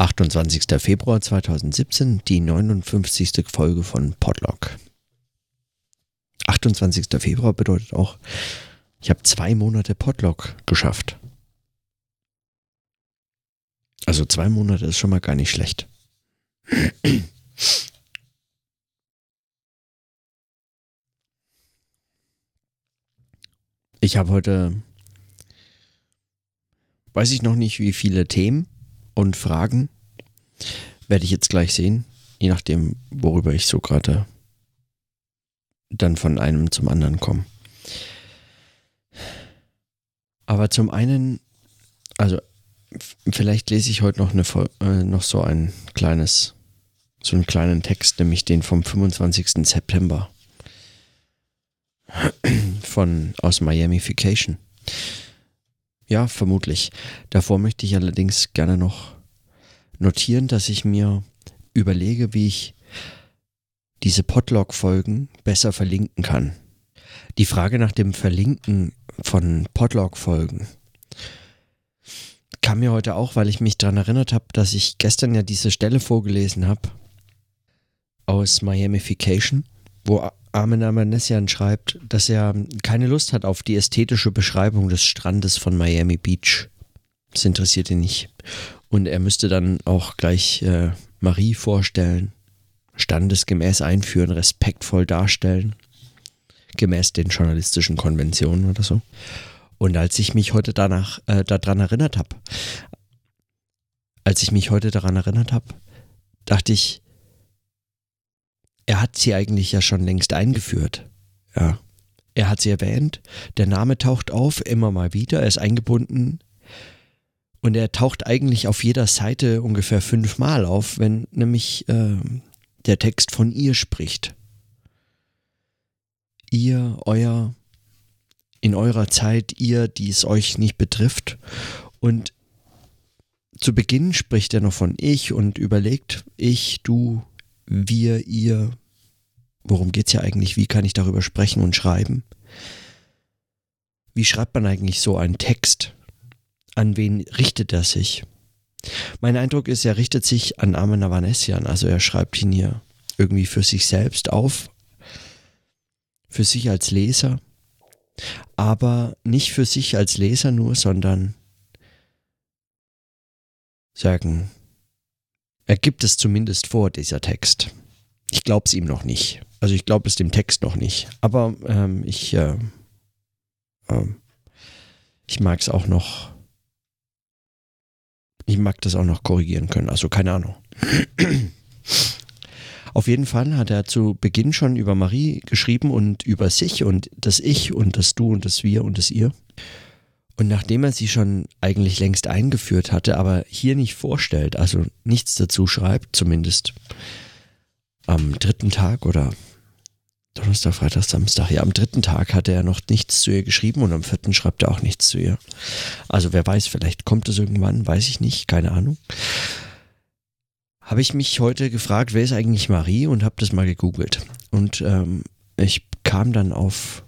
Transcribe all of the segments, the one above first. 28. Februar 2017, die 59. Folge von Podlock. 28. Februar bedeutet auch, ich habe 2 Monate Podlock geschafft. Also 2 Monate ist schon mal gar nicht schlecht. Ich habe heute, weiß ich noch nicht, wie viele Themen und Fragen, werde ich jetzt gleich sehen, je nachdem, worüber ich so gerade dann von einem zum anderen komme. Aber zum einen, also vielleicht lese ich heute noch einen kleinen Text, nämlich den vom 25. September aus Miamification. Ja, vermutlich. Davor möchte ich allerdings gerne noch notieren, dass ich mir überlege, wie ich diese Podlog-Folgen besser verlinken kann. Die Frage nach dem Verlinken von Podlog-Folgen kam mir heute auch, weil ich mich daran erinnert habe, dass ich gestern ja diese Stelle vorgelesen habe aus Miamification, wo Armen Avanessian schreibt, dass er keine Lust hat auf die ästhetische Beschreibung des Strandes von Miami Beach. Das interessiert ihn nicht. Und er müsste dann auch gleich Marie vorstellen, standesgemäß einführen, respektvoll darstellen, gemäß den journalistischen Konventionen oder so. Und als ich mich heute daran erinnert habe, dachte ich, er hat sie eigentlich ja schon längst eingeführt. Ja. Er hat sie erwähnt, der Name taucht auf, immer mal wieder, er ist eingebunden und er taucht eigentlich auf jeder Seite ungefähr 5-mal auf, wenn nämlich der Text von ihr spricht. Ihr, euer, in eurer Zeit, ihr, die es euch nicht betrifft. Und zu Beginn spricht er noch von ich und überlegt, ich, du, wir, ihr, worum geht's ja eigentlich, wie kann ich darüber sprechen und schreiben? Wie schreibt man eigentlich so einen Text? An wen richtet er sich? Mein Eindruck ist, er richtet sich an Armen Avanessian, also er schreibt ihn hier irgendwie für sich selbst auf, für sich als Leser, aber nicht für sich als Leser nur, sondern er gibt es zumindest vor, dieser Text. Ich glaube es ihm noch nicht. Also ich glaube es dem Text noch nicht. Aber ich mag es auch noch. Ich mag das auch noch korrigieren können. Also keine Ahnung. Auf jeden Fall hat er zu Beginn schon über Marie geschrieben und über sich und das Ich und das Du und das Wir und das Ihr. Und nachdem er sie schon eigentlich längst eingeführt hatte, aber hier nicht vorstellt, also nichts dazu schreibt, zumindest am dritten Tag oder Donnerstag, Freitag, Samstag. Ja, am dritten Tag hatte er noch nichts zu ihr geschrieben und am vierten schreibt er auch nichts zu ihr. Also wer weiß, vielleicht kommt es irgendwann, weiß ich nicht, keine Ahnung. Habe ich mich heute gefragt, wer ist eigentlich Marie, und habe das mal gegoogelt. Und ich kam dann auf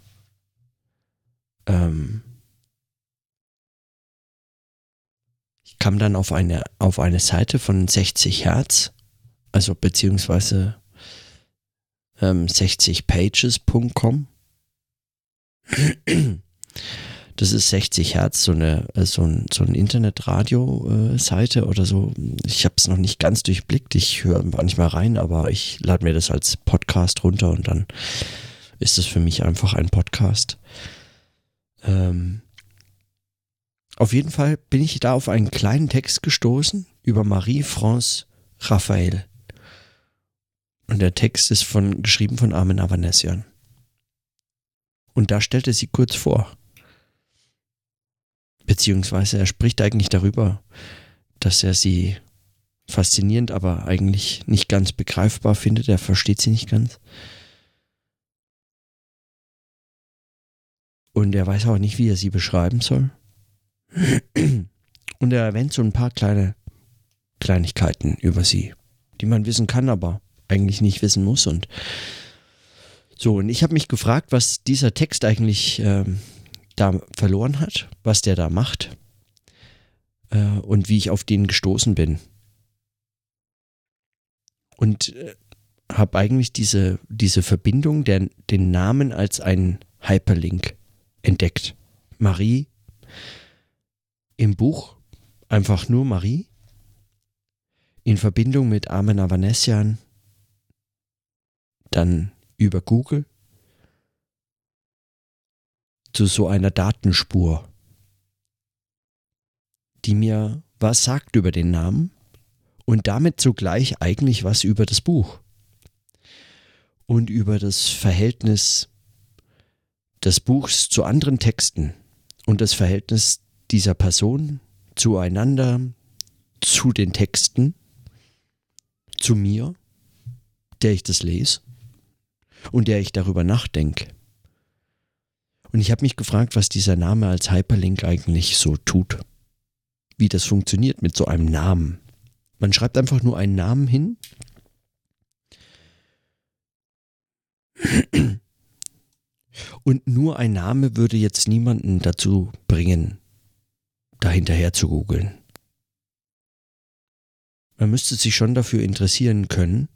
eine Seite von 60 Hertz, also beziehungsweise 60pages.com. Das ist 60 Hertz, so eine Internetradio-Seite oder so. Ich habe es noch nicht ganz durchblickt, ich höre manchmal rein, aber ich lade mir das als Podcast runter und dann ist es für mich einfach ein Podcast. Auf jeden Fall bin ich da auf einen kleinen Text gestoßen über Marie-France Raphael. Und der Text ist geschrieben von Armen Avanessian. Und da stellt er sie kurz vor. Beziehungsweise er spricht eigentlich darüber, dass er sie faszinierend, aber eigentlich nicht ganz begreifbar findet. Er versteht sie nicht ganz. Und er weiß auch nicht, wie er sie beschreiben soll. Und er erwähnt so ein paar kleine Kleinigkeiten über sie, die man wissen kann, aber eigentlich nicht wissen muss. Und so, und ich habe mich gefragt, was dieser Text eigentlich da verloren hat, was der da macht und wie ich auf den gestoßen bin. und habe eigentlich diese Verbindung, den Namen als einen Hyperlink entdeckt. Marie im Buch, einfach nur Marie, in Verbindung mit Armen Avanessian, dann über Google zu so einer Datenspur, die mir was sagt über den Namen und damit zugleich eigentlich was über das Buch und über das Verhältnis des Buchs zu anderen Texten und das Verhältnis dieser Person zueinander, zu den Texten, zu mir, der ich das lese und der ich darüber nachdenke. Und ich habe mich gefragt, was dieser Name als Hyperlink eigentlich so tut. Wie das funktioniert mit so einem Namen. Man schreibt einfach nur einen Namen hin. Und nur ein Name würde jetzt niemanden dazu bringen, dahinterher zu googeln. Man müsste sich schon dafür interessieren können,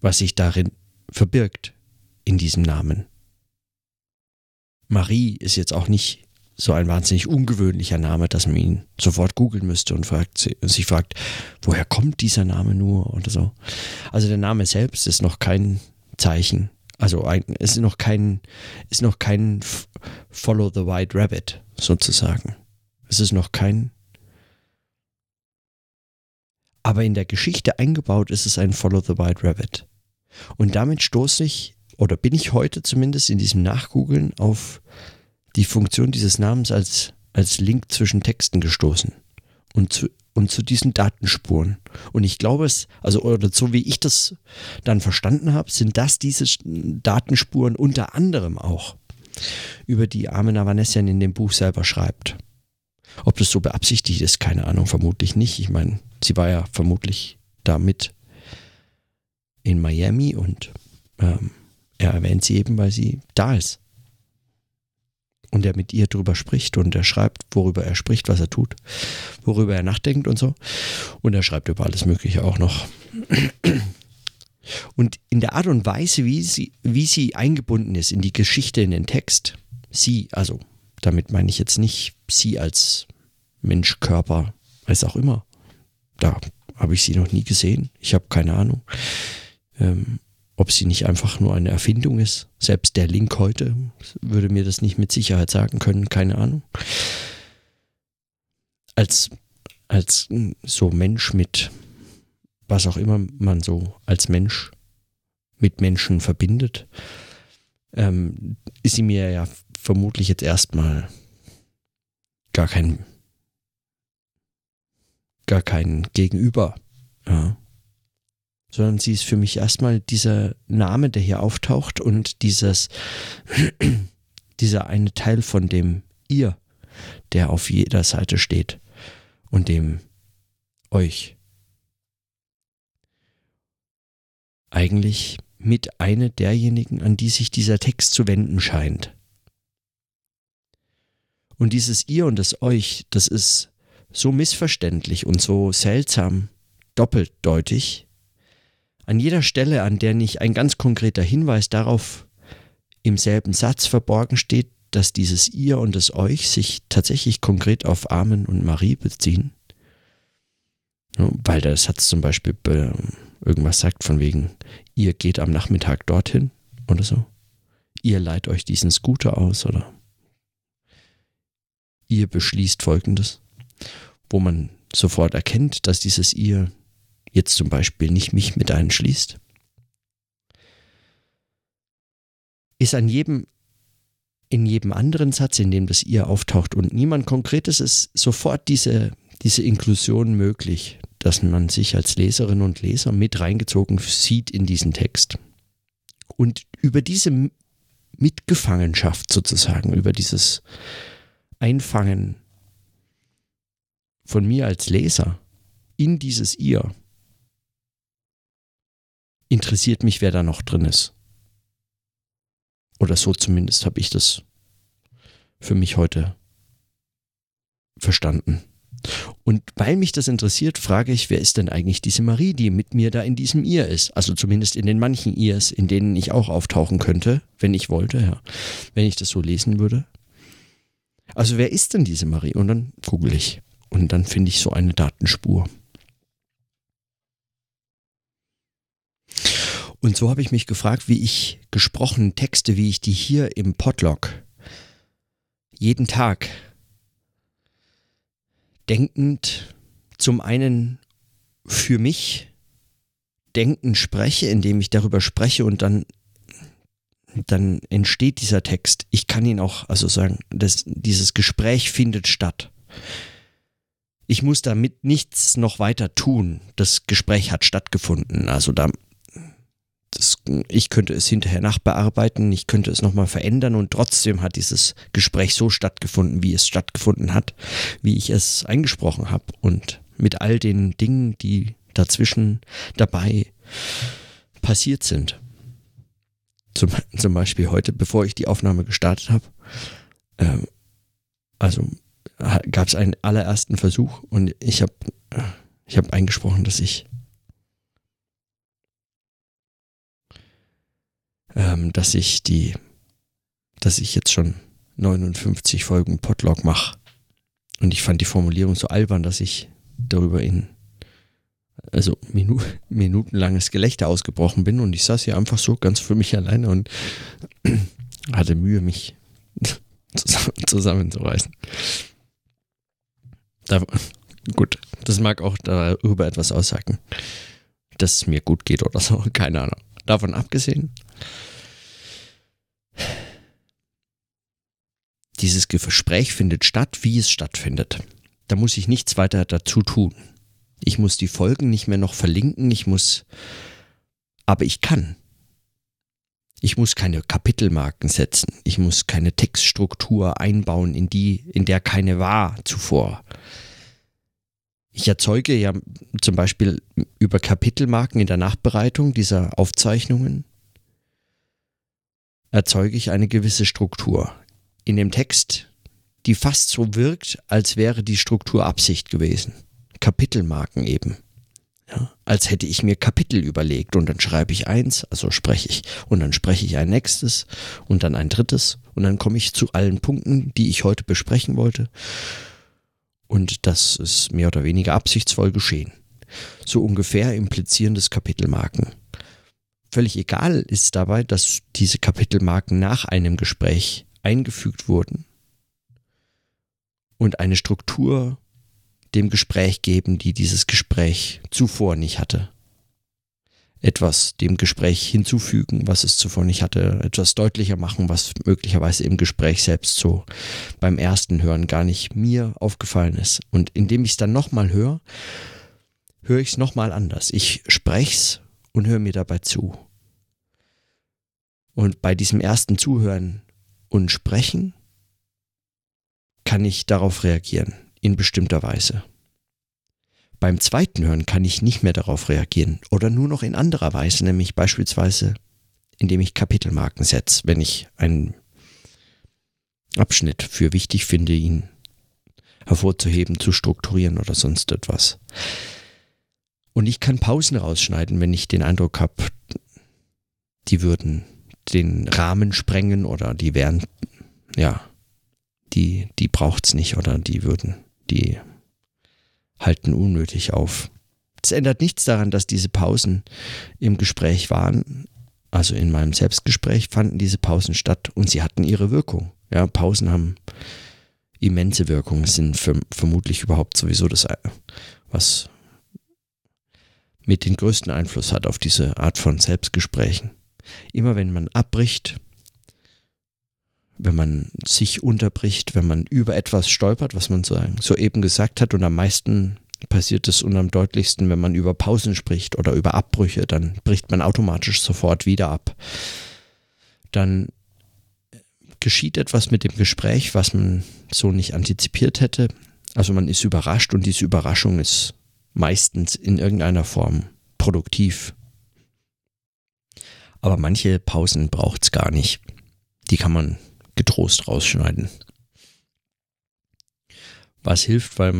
was sich darin verbirgt, in diesem Namen. Marie ist jetzt auch nicht so ein wahnsinnig ungewöhnlicher Name, dass man ihn sofort googeln müsste und sich fragt, woher kommt dieser Name nur oder so. Also der Name selbst ist noch kein Zeichen. Also ist noch kein Follow the White Rabbit sozusagen. Es ist noch kein... Aber in der Geschichte eingebaut ist es ein Follow the White Rabbit. Und damit stoße ich, oder bin ich heute zumindest in diesem Nachgoogeln, auf die Funktion dieses Namens als Link zwischen Texten gestoßen und zu diesen Datenspuren. Und ich glaube oder so wie ich das dann verstanden habe, sind das diese Datenspuren unter anderem auch, über die Armen Avanessian in dem Buch selber schreibt. Ob das so beabsichtigt ist, keine Ahnung, vermutlich nicht. Ich meine, sie war ja vermutlich da mit in Miami und er erwähnt sie eben, weil sie da ist. Und er mit ihr drüber spricht und er schreibt, worüber er spricht, was er tut, worüber er nachdenkt und so. Und er schreibt über alles Mögliche auch noch. Und in der Art und Weise, wie sie eingebunden ist in die Geschichte, in den Text, sie, also damit meine ich jetzt nicht sie als Mensch, Körper, was auch immer. Da habe ich sie noch nie gesehen. Ich habe keine Ahnung. Ob sie nicht einfach nur eine Erfindung ist. Selbst der Link heute würde mir das nicht mit Sicherheit sagen können, keine Ahnung. Als so Mensch mit, was auch immer man so als Mensch mit Menschen verbindet, ist sie mir ja vermutlich jetzt erstmal gar kein Gegenüber, ja. Sondern sie ist für mich erstmal dieser Name, der hier auftaucht und dieser eine Teil von dem ihr, der auf jeder Seite steht und dem euch. Eigentlich mit einer derjenigen, an die sich dieser Text zu wenden scheint. Und dieses ihr und das euch, das ist so missverständlich und so seltsam doppeldeutig, an jeder Stelle, an der nicht ein ganz konkreter Hinweis darauf im selben Satz verborgen steht, dass dieses ihr und das euch sich tatsächlich konkret auf Armen und Marie beziehen. Ja, weil der Satz zum Beispiel irgendwas sagt von wegen, ihr geht am Nachmittag dorthin oder so. Ihr leiht euch diesen Scooter aus oder ihr beschließt Folgendes. Wo man sofort erkennt, dass dieses ihr jetzt zum Beispiel nicht mich mit einschließt, ist in jedem anderen Satz, in dem das ihr auftaucht und niemand Konkretes ist, sofort diese Inklusion möglich, dass man sich als Leserin und Leser mit reingezogen sieht in diesen Text. Und über diese Mitgefangenschaft sozusagen, über dieses Einfangen von mir als Leser in dieses ihr, interessiert mich, wer da noch drin ist. Oder so zumindest habe ich das für mich heute verstanden. Und weil mich das interessiert, frage ich, wer ist denn eigentlich diese Marie, die mit mir da in diesem Ihr ist? Also zumindest in den manchen Irs, in denen ich auch auftauchen könnte, wenn ich wollte, ja, wenn ich das so lesen würde. Also wer ist denn diese Marie? Und dann google ich. Und dann finde ich so eine Datenspur. Und so habe ich mich gefragt, wie ich gesprochene Texte, wie ich die hier im Podlock jeden Tag denkend zum einen für mich denkend spreche, indem ich darüber spreche und dann entsteht dieser Text. Ich kann ihn auch, also sagen, dass dieses Gespräch findet statt. Ich muss damit nichts noch weiter tun. Das Gespräch hat stattgefunden. Also ich könnte es hinterher nachbearbeiten, ich könnte es nochmal verändern und trotzdem hat dieses Gespräch so stattgefunden, wie es stattgefunden hat, wie ich es eingesprochen habe und mit all den Dingen, die dazwischen dabei passiert sind. Zum Beispiel heute, bevor ich die Aufnahme gestartet habe, also gab es einen allerersten Versuch und ich hab eingesprochen, dass ich jetzt schon 59 Folgen Podlog mache. Und ich fand die Formulierung so albern, dass ich darüber minutenlanges Gelächter ausgebrochen bin und ich saß hier einfach so ganz für mich alleine und hatte Mühe, mich zusammenzureißen. Gut, das mag auch darüber etwas aussagen, dass es mir gut geht oder so, keine Ahnung. Davon abgesehen, dieses Gespräch findet statt, wie es stattfindet. Da muss ich nichts weiter dazu tun. Ich muss die Folgen nicht mehr noch verlinken, aber ich kann. Ich muss keine Kapitelmarken setzen, ich muss keine Textstruktur einbauen, in der keine war zuvor. Ich erzeuge ja zum Beispiel über Kapitelmarken in der Nachbereitung dieser Aufzeichnungen erzeuge ich eine gewisse Struktur in dem Text, die fast so wirkt, als wäre die Struktur Absicht gewesen. Kapitelmarken eben. Ja, als hätte ich mir Kapitel überlegt und dann schreibe ich eins, also spreche ich und dann spreche ich ein nächstes und dann ein drittes und dann komme ich zu allen Punkten, die ich heute besprechen wollte. Und das ist mehr oder weniger absichtsvoll geschehen. So ungefähr implizieren das Kapitelmarken. Völlig egal ist dabei, dass diese Kapitelmarken nach einem Gespräch eingefügt wurden und eine Struktur dem Gespräch geben, die dieses Gespräch zuvor nicht hatte. Etwas dem Gespräch hinzufügen, was es zuvor nicht hatte, etwas deutlicher machen, was möglicherweise im Gespräch selbst so beim ersten Hören gar nicht mir aufgefallen ist. Und indem ich es dann nochmal höre, höre ich es nochmal anders. Ich spreche es und höre mir dabei zu. Und bei diesem ersten Zuhören und Sprechen kann ich darauf reagieren, in bestimmter Weise. Beim zweiten Hören kann ich nicht mehr darauf reagieren oder nur noch in anderer Weise, nämlich beispielsweise, indem ich Kapitelmarken setze, wenn ich einen Abschnitt für wichtig finde, ihn hervorzuheben, zu strukturieren oder sonst etwas. Und ich kann Pausen rausschneiden, wenn ich den Eindruck habe, die würden den Rahmen sprengen oder die wären, ja, die braucht's nicht oder die halten unnötig auf. Es ändert nichts daran, dass diese Pausen im Gespräch waren, also in meinem Selbstgespräch fanden diese Pausen statt und sie hatten ihre Wirkung. Ja, Pausen haben immense Wirkung, sind vermutlich überhaupt sowieso das, was mit den größten Einfluss hat auf diese Art von Selbstgesprächen. Immer wenn man abbricht, wenn man sich unterbricht, wenn man über etwas stolpert, was man soeben gesagt hat, und am meisten passiert es und am deutlichsten, wenn man über Pausen spricht oder über Abbrüche, dann bricht man automatisch sofort wieder ab. Dann geschieht etwas mit dem Gespräch, was man so nicht antizipiert hätte. Also man ist überrascht und diese Überraschung ist meistens in irgendeiner Form produktiv. Aber manche Pausen braucht es gar nicht. Die kann man getrost rausschneiden. was hilft, weil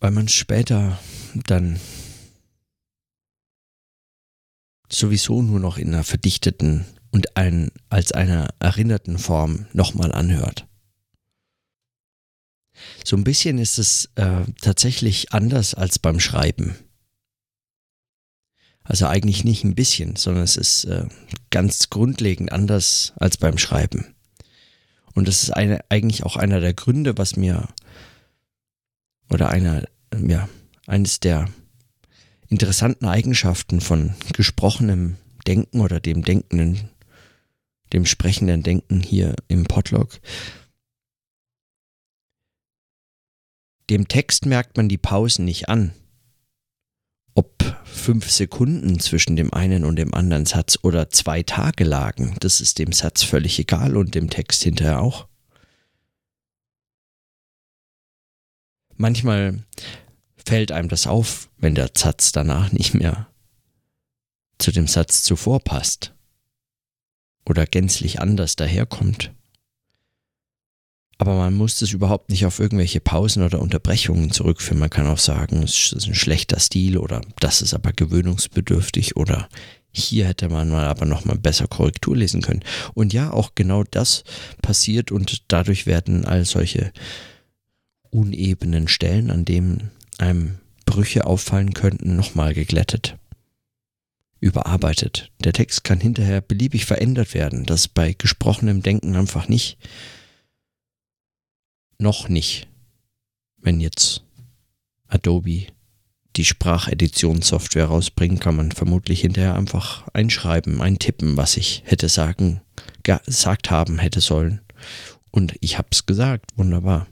man später dann sowieso nur noch in einer verdichteten und als einer erinnerten Form nochmal anhört. So ein bisschen ist es tatsächlich anders als beim Schreiben. Also eigentlich nicht ein bisschen, sondern es ist ganz grundlegend anders als beim Schreiben. Und das ist eigentlich auch einer der Gründe, was mir, oder eines der interessanten Eigenschaften von gesprochenem Denken oder dem sprechenden Denken hier im Podlock. Dem Text merkt man die Pausen nicht an. Ob 5 Sekunden zwischen dem einen und dem anderen Satz oder 2 Tage lagen, das ist dem Satz völlig egal und dem Text hinterher auch. Manchmal fällt einem das auf, wenn der Satz danach nicht mehr zu dem Satz zuvor passt oder gänzlich anders daherkommt. Aber man muss das überhaupt nicht auf irgendwelche Pausen oder Unterbrechungen zurückführen. Man kann auch sagen, es ist ein schlechter Stil oder das ist aber gewöhnungsbedürftig oder hier hätte man aber nochmal besser Korrektur lesen können. Und ja, auch genau das passiert und dadurch werden all solche unebenen Stellen, an denen einem Brüche auffallen könnten, nochmal geglättet, überarbeitet. Der Text kann hinterher beliebig verändert werden. Das ist bei gesprochenem Denken einfach nicht. Noch nicht, wenn jetzt Adobe die Spracheditionssoftware rausbringt, kann man vermutlich hinterher einfach eintippen, was ich hätte hätte sollen. Und ich habe es gesagt, wunderbar.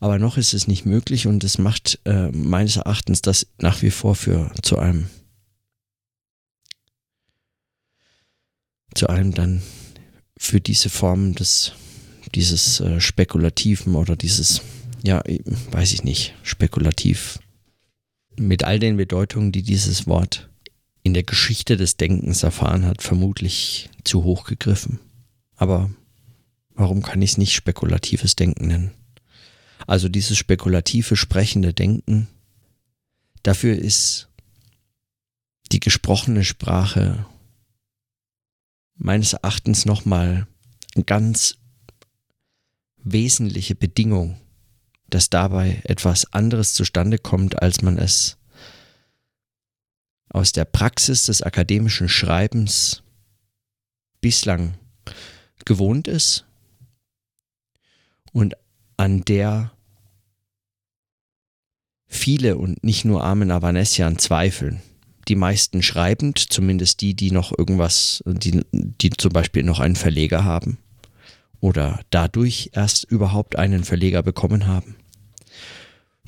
Aber noch ist es nicht möglich und es macht meines Erachtens das nach wie vor zu einem dann für diese Form des dieses Spekulativen oder dieses, ja, weiß ich nicht, spekulativ. Mit all den Bedeutungen, die dieses Wort in der Geschichte des Denkens erfahren hat, vermutlich zu hoch gegriffen. Aber warum kann ich es nicht spekulatives Denken nennen? Also dieses spekulative, sprechende Denken, dafür ist die gesprochene Sprache meines Erachtens nochmal ganz wesentliche Bedingung, dass dabei etwas anderes zustande kommt, als man es aus der Praxis des akademischen Schreibens bislang gewohnt ist und an der viele und nicht nur Armen Avanessian zweifeln. Die meisten schreibend, zumindest die noch irgendwas, die zum Beispiel noch einen Verleger haben. Oder dadurch erst überhaupt einen Verleger bekommen haben.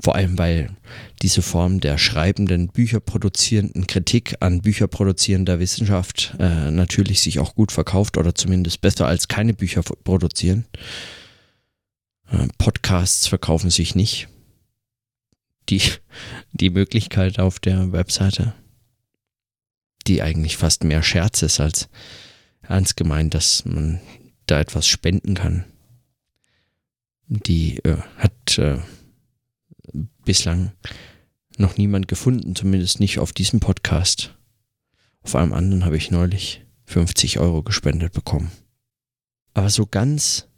Vor allem, weil diese Form der schreibenden, bücherproduzierenden Kritik an bücherproduzierender Wissenschaft natürlich sich auch gut verkauft oder zumindest besser als keine Bücher produzieren. Podcasts verkaufen sich nicht. Die Möglichkeit auf der Webseite, die eigentlich fast mehr Scherz ist als ernst gemeint, dass man da etwas spenden kann. Die hat bislang noch niemand gefunden, zumindest nicht auf diesem Podcast. Auf einem anderen habe ich neulich 50 Euro gespendet bekommen. Aber so ganz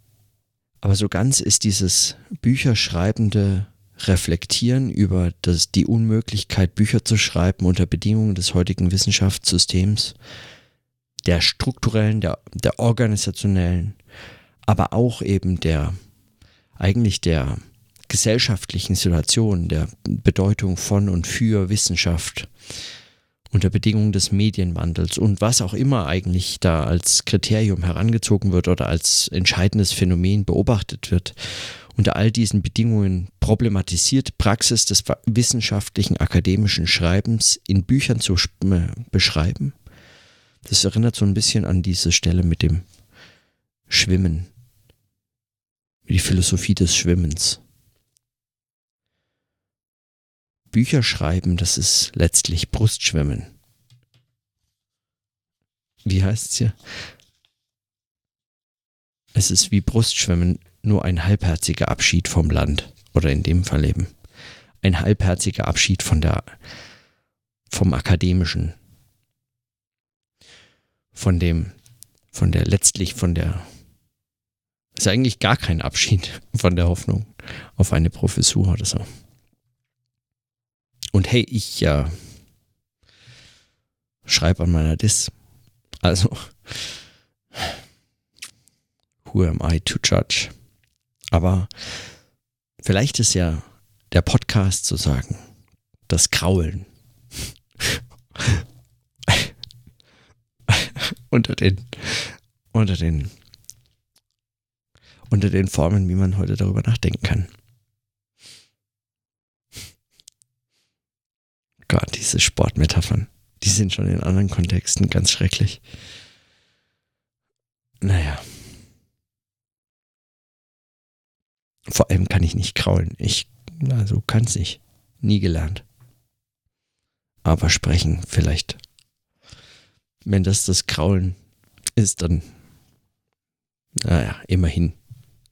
ist dieses bücherschreibende Reflektieren über die Unmöglichkeit, Bücher zu schreiben unter Bedingungen des heutigen Wissenschaftssystems, der strukturellen, der organisationellen, aber auch eben der gesellschaftlichen Situation, der Bedeutung von und für Wissenschaft unter Bedingungen des Medienwandels und was auch immer eigentlich da als Kriterium herangezogen wird oder als entscheidendes Phänomen beobachtet wird. Unter all diesen Bedingungen problematisiert, Praxis des wissenschaftlichen akademischen Schreibens in Büchern zu beschreiben. Das erinnert so ein bisschen an diese Stelle mit dem Schwimmen, die Philosophie des Schwimmens. Bücher schreiben, das ist letztlich Brustschwimmen. Wie heißt's hier? Es ist wie Brustschwimmen, nur ein halbherziger Abschied vom Land oder in dem Fall eben ein halbherziger Abschied vom Akademischen, ist eigentlich gar kein Abschied von der Hoffnung auf eine Professur oder so. Und hey, ich schreibe an meiner Diss. Also, who am I to judge? Aber vielleicht ist ja der Podcast sozusagen das Kraulen unter den Formen, wie man heute darüber nachdenken kann. Gott, diese Sportmetaphern, die sind schon in anderen Kontexten ganz schrecklich. Naja. Vor allem kann ich nicht kraulen. Also kann es nicht. Nie gelernt. Aber sprechen vielleicht. Wenn das Kraulen ist, dann, naja, immerhin.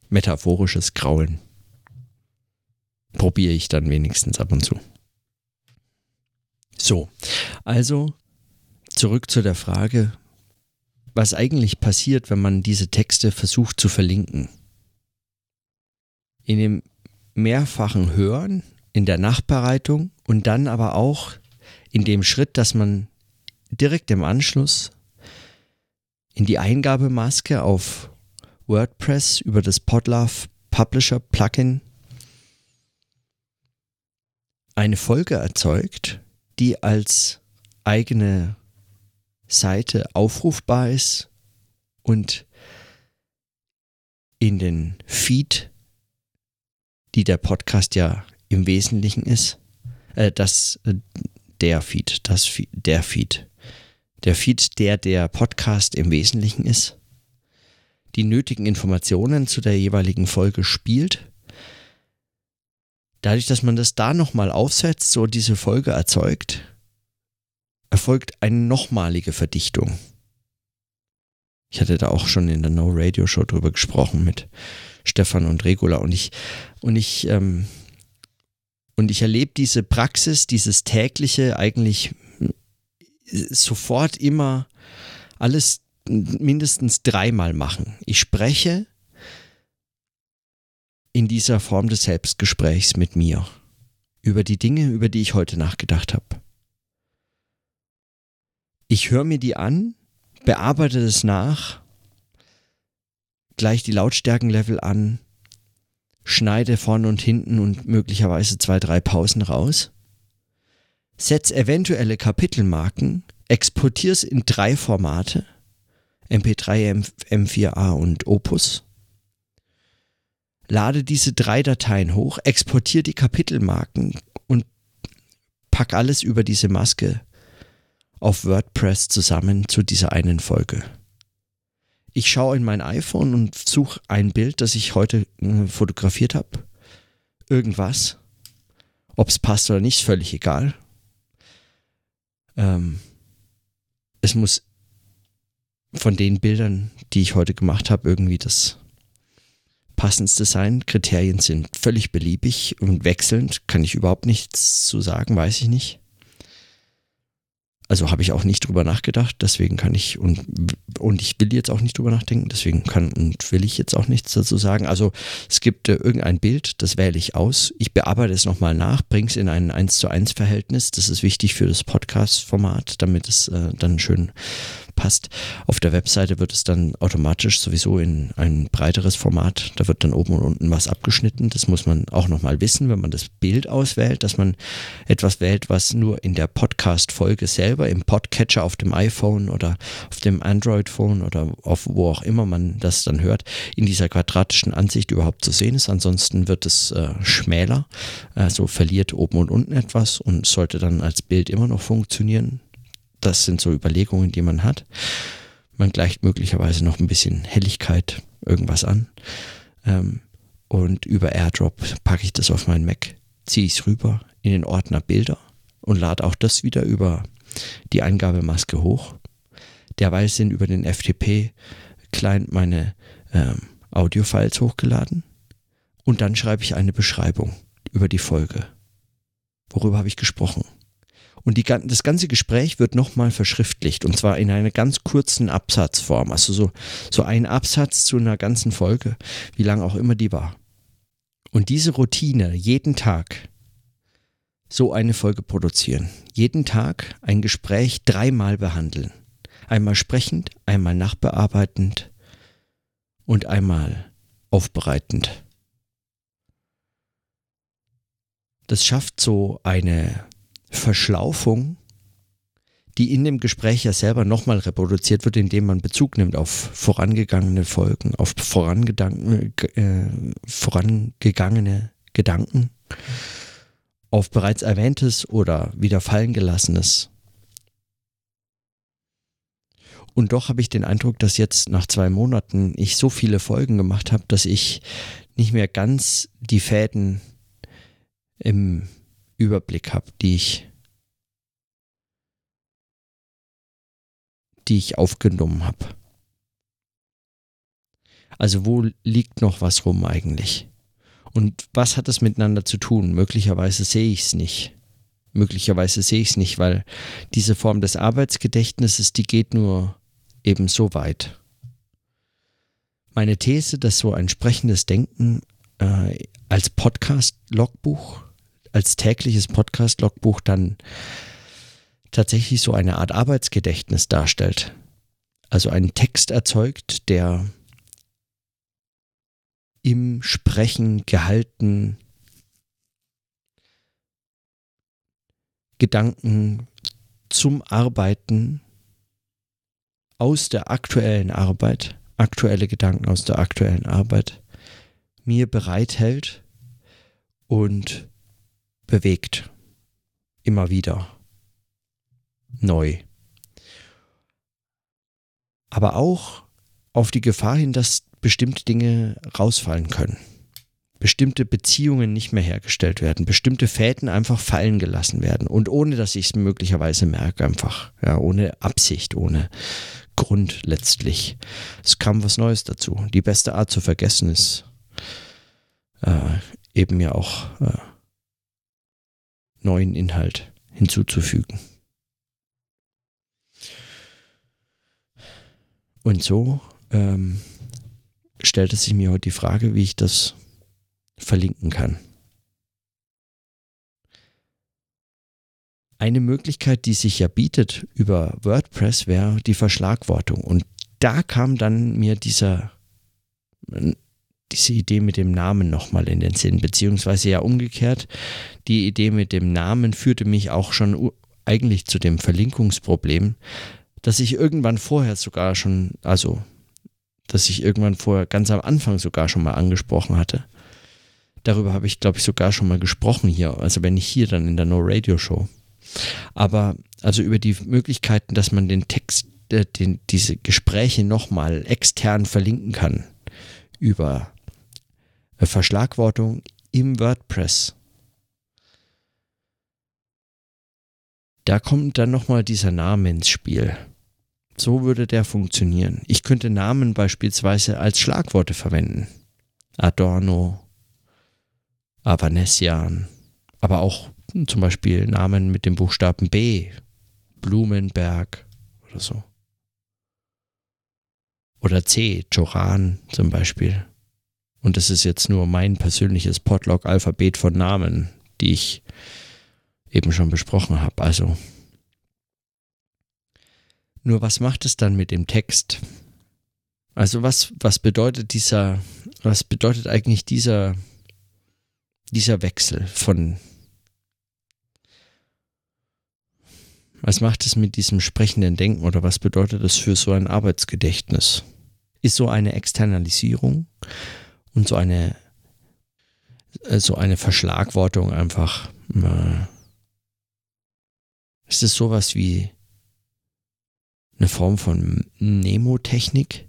Metaphorisches Kraulen. Probiere ich dann wenigstens ab und zu. So, also zurück zu der Frage, was eigentlich passiert, wenn man diese Texte versucht zu verlinken. In dem mehrfachen Hören, in der Nachbereitung und dann aber auch in dem Schritt, dass man direkt im Anschluss in die Eingabemaske auf WordPress über das Podlock Publisher Plugin eine Folge erzeugt, die als eigene Seite aufrufbar ist und in den Feed, die der Podcast ja im Wesentlichen ist, der Podcast im Wesentlichen ist, die nötigen Informationen zu der jeweiligen Folge spielt. Dadurch, dass man das da nochmal aufsetzt, so diese Folge erzeugt, erfolgt eine nochmalige Verdichtung. Ich hatte da auch schon in der No Radio Show drüber gesprochen mit Stefan und Regula und ich erlebe diese Praxis, dieses tägliche eigentlich sofort immer alles mindestens dreimal machen. Ich spreche in dieser Form des Selbstgesprächs mit mir über die Dinge, über die ich heute nachgedacht habe. Ich höre mir die an, bearbeite es nach, gleich die Lautstärkenlevel an, schneide vorne und hinten und möglicherweise 2-3 Pausen raus, setze eventuelle Kapitelmarken, exportiere es in 3 Formate, MP3, M4A und Opus, lade diese 3 Dateien hoch, exportiere die Kapitelmarken und pack alles über diese Maske auf WordPress zusammen zu dieser einen Folge. Ich schaue in mein iPhone und suche ein Bild, das ich heute fotografiert habe. Irgendwas. Ob es passt oder nicht, völlig egal. Es muss von den Bildern, die ich heute gemacht habe, irgendwie das Passendste sein. Kriterien sind völlig beliebig und wechselnd. Kann ich überhaupt nichts zu sagen, weiß ich nicht. Also habe ich auch nicht drüber nachgedacht, deswegen kann ich und ich will jetzt auch nicht drüber nachdenken, deswegen kann und will ich jetzt auch nichts dazu sagen. Also es gibt irgendein Bild, das wähle ich aus, ich bearbeite es nochmal nach, bringe es in ein 1:1 Verhältnis, das ist wichtig für das Podcast-Format, damit es dann schön passt. Auf der Webseite wird es dann automatisch sowieso in ein breiteres Format, da wird dann oben und unten was abgeschnitten, das muss man auch nochmal wissen, wenn man das Bild auswählt, dass man etwas wählt, was nur in der Podcast-Folge selber im Podcatcher auf dem iPhone oder auf dem Android-Phone oder auf wo auch immer man das dann hört, in dieser quadratischen Ansicht überhaupt zu sehen ist. Ansonsten wird es schmäler, also verliert oben und unten etwas und sollte dann als Bild immer noch funktionieren. Das sind so Überlegungen, die man hat. Man gleicht möglicherweise noch ein bisschen Helligkeit irgendwas an. Und über AirDrop packe ich das auf meinen Mac, ziehe ich es rüber in den Ordner Bilder und lade auch das wieder über die Eingabemaske hoch. Derweil sind über den FTP-Client meine Audiofiles hochgeladen und dann schreibe ich eine Beschreibung über die Folge. Worüber habe ich gesprochen? Und das ganze Gespräch wird nochmal verschriftlicht, und zwar in einer ganz kurzen Absatzform, also so ein Absatz zu einer ganzen Folge, wie lang auch immer die war. Und diese Routine, jeden Tag so eine Folge produzieren, jeden Tag ein Gespräch dreimal behandeln, einmal sprechend, einmal nachbearbeitend und einmal aufbereitend. Das schafft so eine Verschlaufung, die in dem Gespräch ja selber nochmal reproduziert wird, indem man Bezug nimmt auf vorangegangene Folgen, auf vorangegangene Gedanken, auf bereits erwähntes oder wieder fallen gelassenes. Und doch habe ich den Eindruck, dass jetzt nach 2 Monaten ich so viele Folgen gemacht habe, dass ich nicht mehr ganz die Fäden im Überblick habe, die ich aufgenommen habe. Also wo liegt noch was rum eigentlich? Und was hat das miteinander zu tun? Möglicherweise sehe ich es nicht. Weil diese Form des Arbeitsgedächtnisses, die geht nur eben so weit. Meine These, dass so ein sprechendes Denken als Podcast-Logbuch, als tägliches Podcast-Logbuch dann tatsächlich so eine Art Arbeitsgedächtnis darstellt. Also einen Text erzeugt, der im Sprechen gehalten Gedanken zum Arbeiten aus der aktuellen Arbeit, aktuelle Gedanken aus der aktuellen Arbeit mir bereithält und bewegt. Immer wieder. Neu. Aber auch auf die Gefahr hin, dass bestimmte Dinge rausfallen können. Bestimmte Beziehungen nicht mehr hergestellt werden, bestimmte Fäden einfach fallen gelassen werden und ohne, dass ich es möglicherweise merke einfach, ja, ohne Absicht, ohne Grund letztlich. Es kam was Neues dazu. Die beste Art zu vergessen ist eben ja auch neuen Inhalt hinzuzufügen. Und so stellte sich mir heute die Frage, wie ich das verlinken kann. Eine Möglichkeit, die sich ja bietet über WordPress, wäre die Verschlagwortung. Und da kam dann mir diese Idee mit dem Namen nochmal in den Sinn, beziehungsweise ja umgekehrt, die Idee mit dem Namen führte mich auch schon eigentlich zu dem Verlinkungsproblem, dass ich irgendwann vorher ganz am Anfang sogar schon mal angesprochen hatte. Darüber habe ich, glaube ich, sogar schon mal gesprochen hier, also wenn nicht hier, dann in der No Radio Show. Aber also über die Möglichkeiten, dass man den Text, diese Gespräche nochmal extern verlinken kann, über Verschlagwortung im WordPress. Da kommt dann nochmal dieser Name ins Spiel. So würde der funktionieren. Ich könnte Namen beispielsweise als Schlagworte verwenden. Adorno, Avanessian, aber auch zum Beispiel Namen mit dem Buchstaben B, Blumenberg oder so. Oder C, Joran zum Beispiel. Und das ist jetzt nur mein persönliches Podlock-Alphabet von Namen, die ich eben schon besprochen habe. Also nur was macht es dann mit dem Text? Also was bedeutet eigentlich dieser Wechsel von, was macht es mit diesem sprechenden Denken oder was bedeutet das für so ein Arbeitsgedächtnis? Ist so eine Externalisierung und so eine Verschlagwortung einfach, ist es sowas wie eine Form von Mnemotechnik?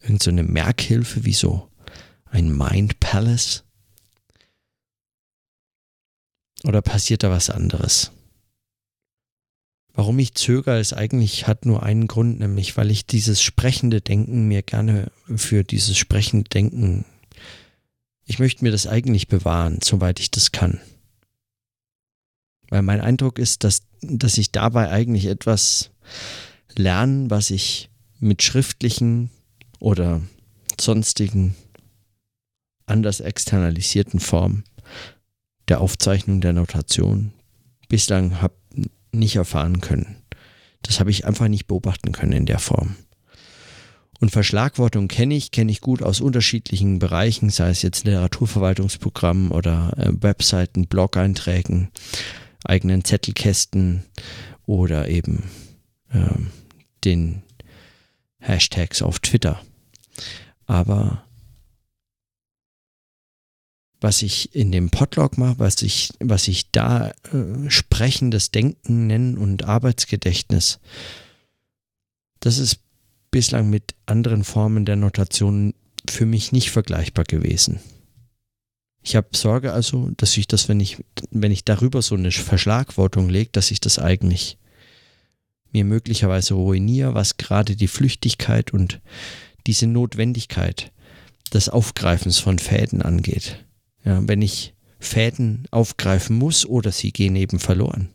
Irgend so eine Merkhilfe wie so ein Mind Palace? Oder passiert da was anderes? Warum ich zögere, ist eigentlich, hat nur einen Grund, nämlich weil ich dieses sprechende Denken mir gerne für dieses sprechende Denken, ich möchte mir das eigentlich bewahren, soweit ich das kann. Weil mein Eindruck ist, dass ich dabei eigentlich etwas lerne, was ich mit schriftlichen oder sonstigen anders externalisierten Formen der Aufzeichnung, der Notation bislang habe nicht erfahren können. Das habe ich einfach nicht beobachten können in der Form. Und Verschlagwortung kenne ich gut aus unterschiedlichen Bereichen, sei es jetzt Literaturverwaltungsprogrammen oder Webseiten, Blog-Einträgen, eigenen Zettelkästen oder eben den Hashtags auf Twitter. Aber was ich in dem Podlock mache, was ich da sprechendes Denken nenne und Arbeitsgedächtnis, das ist bislang mit anderen Formen der Notation für mich nicht vergleichbar gewesen. Ich habe Sorge also, dass ich das, wenn ich darüber so eine Verschlagwortung lege, dass ich das eigentlich mir möglicherweise ruiniere, was gerade die Flüchtigkeit und diese Notwendigkeit des Aufgreifens von Fäden angeht. Ja, wenn ich Fäden aufgreifen muss oder sie gehen eben verloren,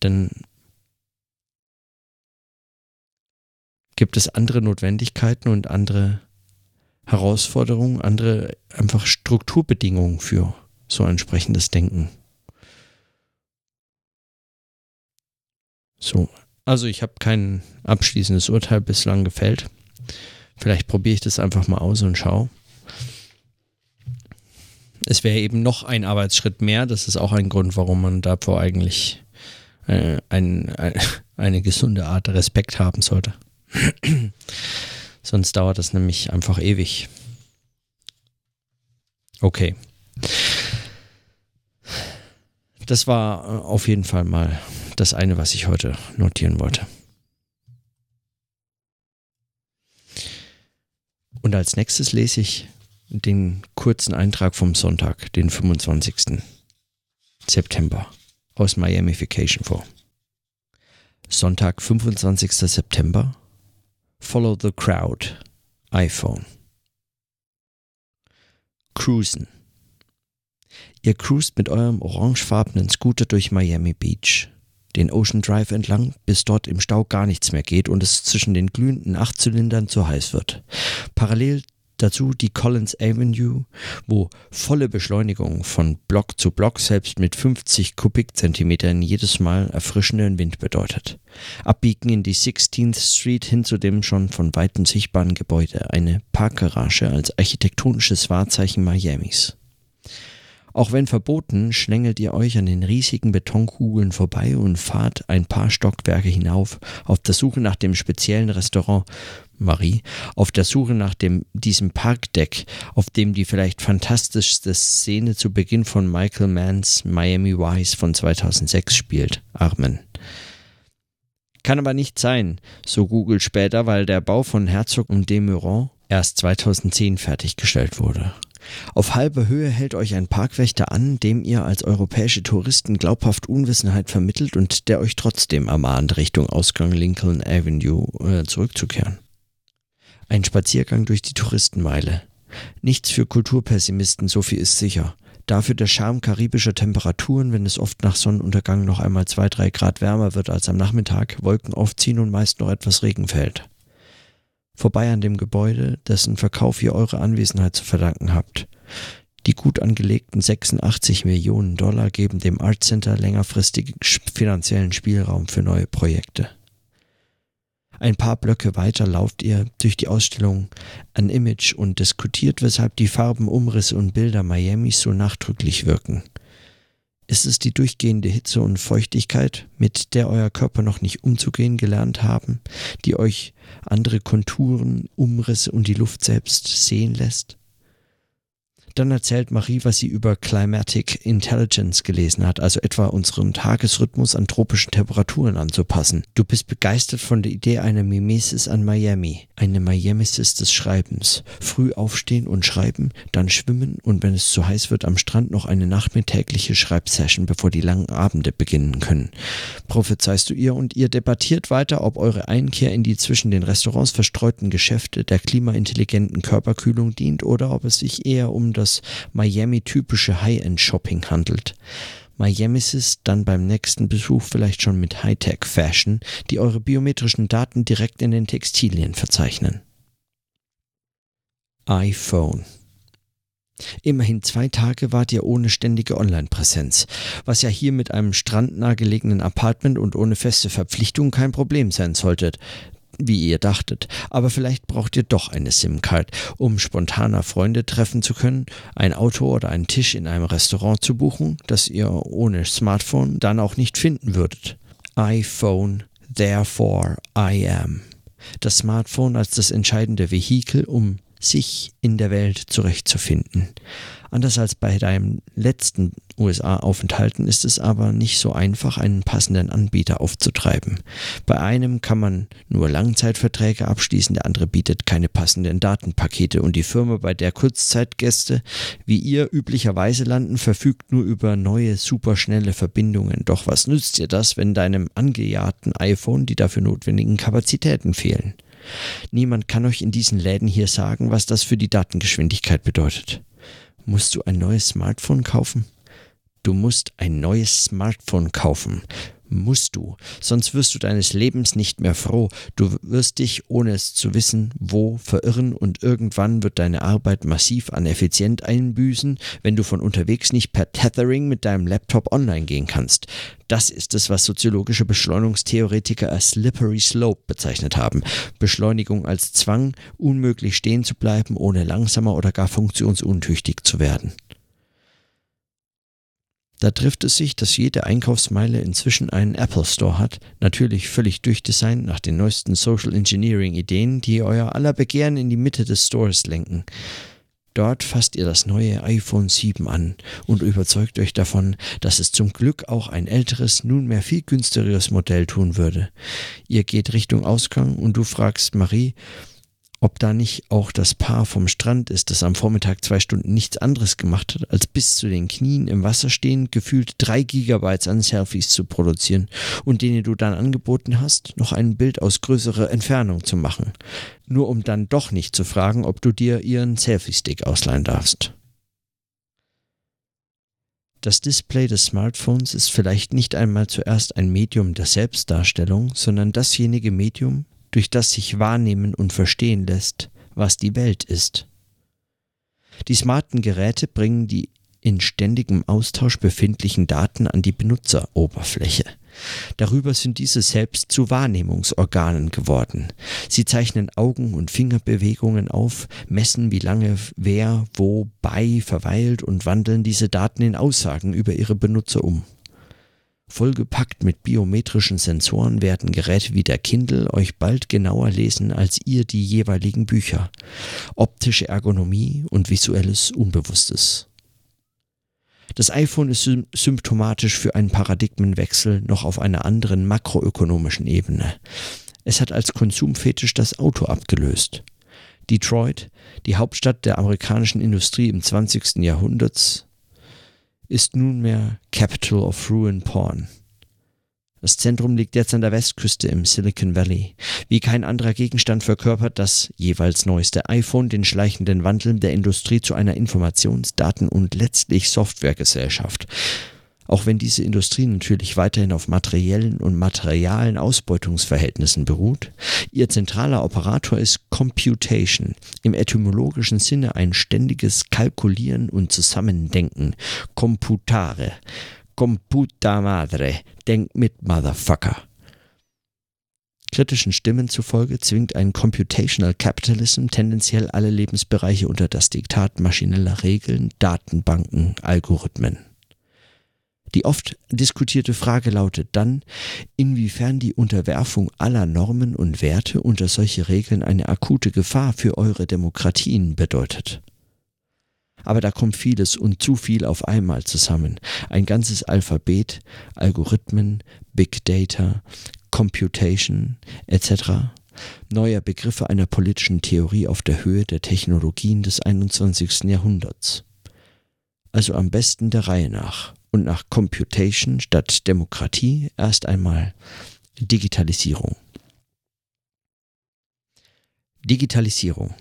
dann gibt es andere Notwendigkeiten und andere Herausforderungen, andere einfach Strukturbedingungen für so ein entsprechendes Denken. So, also ich habe kein abschließendes Urteil bislang gefällt. Vielleicht probiere ich das einfach mal aus und schaue. Es wäre eben noch ein Arbeitsschritt mehr. Das ist auch ein Grund, warum man davor eigentlich eine gesunde Art Respekt haben sollte. Sonst dauert das nämlich einfach ewig. Okay. Das war auf jeden Fall mal das eine, was ich heute notieren wollte. Und als nächstes lese ich den kurzen Eintrag vom Sonntag, den 25. September, aus Miamification vor. Sonntag, 25. September. Follow the crowd. iPhone. Cruisen. Ihr cruist mit eurem orangefarbenen Scooter durch Miami Beach, den Ocean Drive entlang, bis dort im Stau gar nichts mehr geht und es zwischen den glühenden 8-Zylindern zu heiß wird. Parallel dazu die Collins Avenue, wo volle Beschleunigung von Block zu Block selbst mit 50 Kubikzentimetern jedes Mal erfrischenden Wind bedeutet. Abbiegen in die 16th Street hin zu dem schon von weitem sichtbaren Gebäude, eine Parkgarage als architektonisches Wahrzeichen Miamis. Auch wenn verboten, schlängelt ihr euch an den riesigen Betonkugeln vorbei und fahrt ein paar Stockwerke hinauf, auf der Suche nach dem speziellen Restaurant Marie, auf der Suche nach diesem Parkdeck, auf dem die vielleicht fantastischste Szene zu Beginn von Michael Manns Miami Vice von 2006 spielt, Armen. Kann aber nicht sein, so googelt später, weil der Bau von Herzog und de Meuron erst 2010 fertiggestellt wurde. Auf halber Höhe hält euch ein Parkwächter an, dem ihr als europäische Touristen glaubhaft Unwissenheit vermittelt und der euch trotzdem ermahnt, Richtung Ausgang Lincoln Avenue zurückzukehren. Ein Spaziergang durch die Touristenmeile. Nichts für Kulturpessimisten, so viel ist sicher. Dafür der Charme karibischer Temperaturen, wenn es oft nach Sonnenuntergang noch einmal 2-3 Grad wärmer wird als am Nachmittag, Wolken aufziehen und meist noch etwas Regen fällt. Vorbei an dem Gebäude, dessen Verkauf ihr eure Anwesenheit zu verdanken habt. Die gut angelegten 86 Millionen Dollar geben dem Art Center längerfristigen finanziellen Spielraum für neue Projekte. Ein paar Blöcke weiter lauft ihr durch die Ausstellung An Image und diskutiert, weshalb die Farben, Umrisse und Bilder Miamis so nachdrücklich wirken. Ist es die durchgehende Hitze und Feuchtigkeit, mit der euer Körper noch nicht umzugehen gelernt haben, die euch andere Konturen, Umrisse und die Luft selbst sehen lässt? Dann erzählt Marie, was sie über Climatic Intelligence gelesen hat, also etwa unseren Tagesrhythmus an tropischen Temperaturen anzupassen. Du bist begeistert von der Idee einer Mimesis an Miami. Eine Miamesis des Schreibens. Früh aufstehen und schreiben, dann schwimmen und wenn es zu heiß wird am Strand noch eine nachmittägliche Schreibsession, bevor die langen Abende beginnen können. Prophezeist du ihr und ihr debattiert weiter, ob eure Einkehr in die zwischen den Restaurants verstreuten Geschäfte der klimaintelligenten Körperkühlung dient oder ob es sich eher um das Miami-typische High-End-Shopping handelt. Miami ist dann beim nächsten Besuch vielleicht schon mit Hightech-Fashion, die eure biometrischen Daten direkt in den Textilien verzeichnen. iPhone. Immerhin 2 Tage wart ihr ohne ständige Online-Präsenz, was ja hier mit einem strandnah gelegenen Apartment und ohne feste Verpflichtung kein Problem sein sollte. Wie ihr dachtet, aber vielleicht braucht ihr doch eine SIM-Card, um spontaner Freunde treffen zu können, ein Auto oder einen Tisch in einem Restaurant zu buchen, das ihr ohne Smartphone dann auch nicht finden würdet. iPhone, therefore I am. Das Smartphone als das entscheidende Vehikel, um sich in der Welt zurechtzufinden. Anders als bei deinem letzten USA-Aufenthalten ist es aber nicht so einfach, einen passenden Anbieter aufzutreiben. Bei einem kann man nur Langzeitverträge abschließen, der andere bietet keine passenden Datenpakete und die Firma, bei der Kurzzeitgäste wie ihr üblicherweise landen, verfügt nur über neue, superschnelle Verbindungen. Doch was nützt dir das, wenn deinem angejagten iPhone die dafür notwendigen Kapazitäten fehlen? Niemand kann euch in diesen Läden hier sagen, was das für die Datengeschwindigkeit bedeutet. Musst du ein neues Smartphone kaufen? Du musst ein neues Smartphone kaufen. Musst du. Sonst wirst du deines Lebens nicht mehr froh. Du wirst dich, ohne es zu wissen, wo verirren und irgendwann wird deine Arbeit massiv an Effizienz einbüßen, wenn du von unterwegs nicht per Tethering mit deinem Laptop online gehen kannst. Das ist es, was soziologische Beschleunigungstheoretiker als Slippery Slope bezeichnet haben. Beschleunigung als Zwang, unmöglich stehen zu bleiben, ohne langsamer oder gar funktionsuntüchtig zu werden. Da trifft es sich, dass jede Einkaufsmeile inzwischen einen Apple Store hat, natürlich völlig durchdesignt nach den neuesten Social Engineering Ideen, die euer aller Begehren in die Mitte des Stores lenken. Dort fasst ihr das neue iPhone 7 an und überzeugt euch davon, dass es zum Glück auch ein älteres, nunmehr viel günstigeres Modell tun würde. Ihr geht Richtung Ausgang und du fragst Marie, ob da nicht auch das Paar vom Strand ist, das am Vormittag 2 Stunden nichts anderes gemacht hat, als bis zu den Knien im Wasser stehend gefühlt 3 Gigabytes an Selfies zu produzieren und denen du dann angeboten hast, noch ein Bild aus größerer Entfernung zu machen, nur um dann doch nicht zu fragen, ob du dir ihren Selfie-Stick ausleihen darfst. Das Display des Smartphones ist vielleicht nicht einmal zuerst ein Medium der Selbstdarstellung, sondern dasjenige Medium, durch das sich wahrnehmen und verstehen lässt, was die Welt ist. Die smarten Geräte bringen die in ständigem Austausch befindlichen Daten an die Benutzeroberfläche. Darüber sind diese selbst zu Wahrnehmungsorganen geworden. Sie zeichnen Augen- und Fingerbewegungen auf, messen, wie lange wer wo bei verweilt und wandeln diese Daten in Aussagen über ihre Benutzer um. Vollgepackt mit biometrischen Sensoren werden Geräte wie der Kindle euch bald genauer lesen als ihr die jeweiligen Bücher. Optische Ergonomie und visuelles Unbewusstes. Das iPhone ist symptomatisch für einen Paradigmenwechsel noch auf einer anderen makroökonomischen Ebene. Es hat als Konsumfetisch das Auto abgelöst. Detroit, die Hauptstadt der amerikanischen Industrie im 20. Jahrhunderts, ist nunmehr Capital of Ruin Porn. Das Zentrum liegt jetzt an der Westküste im Silicon Valley. Wie kein anderer Gegenstand verkörpert das jeweils neueste iPhone den schleichenden Wandel der Industrie zu einer Informations-, Daten- und letztlich Softwaregesellschaft. Auch wenn diese Industrie natürlich weiterhin auf materiellen und materialen Ausbeutungsverhältnissen beruht, ihr zentraler Operator ist Computation, im etymologischen Sinne ein ständiges Kalkulieren und Zusammendenken. Computare, computa madre, denk mit, Motherfucker. Kritischen Stimmen zufolge zwingt ein Computational Capitalism tendenziell alle Lebensbereiche unter das Diktat maschineller Regeln, Datenbanken, Algorithmen. Die oft diskutierte Frage lautet dann, inwiefern die Unterwerfung aller Normen und Werte unter solche Regeln eine akute Gefahr für eure Demokratien bedeutet. Aber da kommt vieles und zu viel auf einmal zusammen. Ein ganzes Alphabet, Algorithmen, Big Data, Computation etc., neuer Begriffe einer politischen Theorie auf der Höhe der Technologien des 21. Jahrhunderts. Also am besten der Reihe nach. Und nach Computation statt Demokratie erst einmal Digitalisierung. Digitalisierung.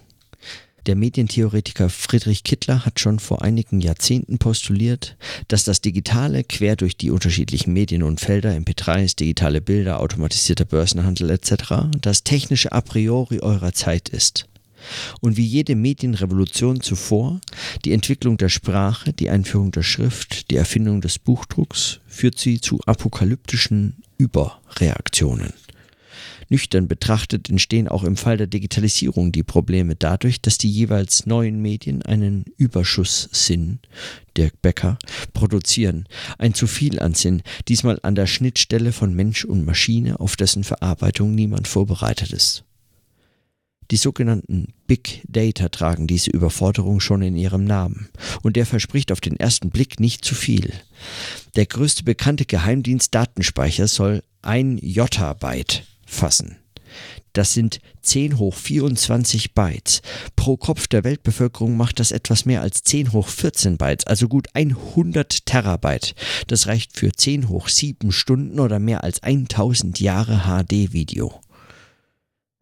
Der Medientheoretiker Friedrich Kittler hat schon vor einigen Jahrzehnten postuliert, dass das Digitale quer durch die unterschiedlichen Medien und Felder, MP3s, digitale Bilder, automatisierter Börsenhandel etc., das technische A priori eurer Zeit ist. Und wie jede Medienrevolution zuvor, die Entwicklung der Sprache, die Einführung der Schrift, die Erfindung des Buchdrucks, führt sie zu apokalyptischen Überreaktionen. Nüchtern betrachtet entstehen auch im Fall der Digitalisierung die Probleme dadurch, dass die jeweils neuen Medien einen Überschusssinn, Dirk Becker, produzieren. Ein zu viel an Sinn, diesmal an der Schnittstelle von Mensch und Maschine, auf dessen Verarbeitung niemand vorbereitet ist. Die sogenannten Big Data tragen diese Überforderung schon in ihrem Namen. Und der verspricht auf den ersten Blick nicht zu viel. Der größte bekannte Geheimdienst-Datenspeicher soll 1 Jottabyte fassen. Das sind 10 hoch 24 Bytes. Pro Kopf der Weltbevölkerung macht das etwas mehr als 10 hoch 14 Bytes, also gut 100 Terabyte. Das reicht für 10 hoch 7 Stunden oder mehr als 1000 Jahre HD-Video.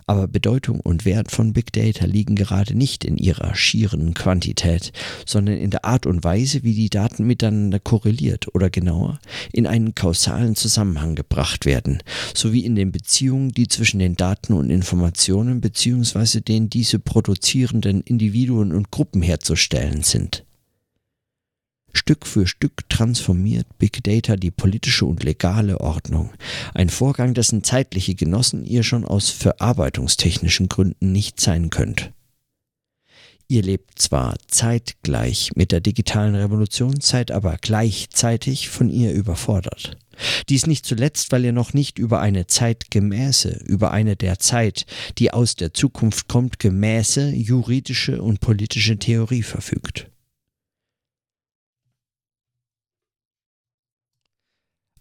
Aber Bedeutung und Wert von Big Data liegen gerade nicht in ihrer schieren Quantität, sondern in der Art und Weise, wie die Daten miteinander korreliert oder genauer in einen kausalen Zusammenhang gebracht werden, sowie in den Beziehungen, die zwischen den Daten und Informationen bzw. den diese produzierenden Individuen und Gruppen herzustellen sind. Stück für Stück transformiert Big Data die politische und legale Ordnung. Ein Vorgang, dessen zeitliche Genossen ihr schon aus verarbeitungstechnischen Gründen nicht sein könnt. Ihr lebt zwar zeitgleich mit der digitalen Revolution, seid aber gleichzeitig von ihr überfordert. Dies nicht zuletzt, weil ihr noch nicht über eine zeitgemäße, über eine der Zeit, die aus der Zukunft kommt, gemäße juridische und politische Theorie verfügt.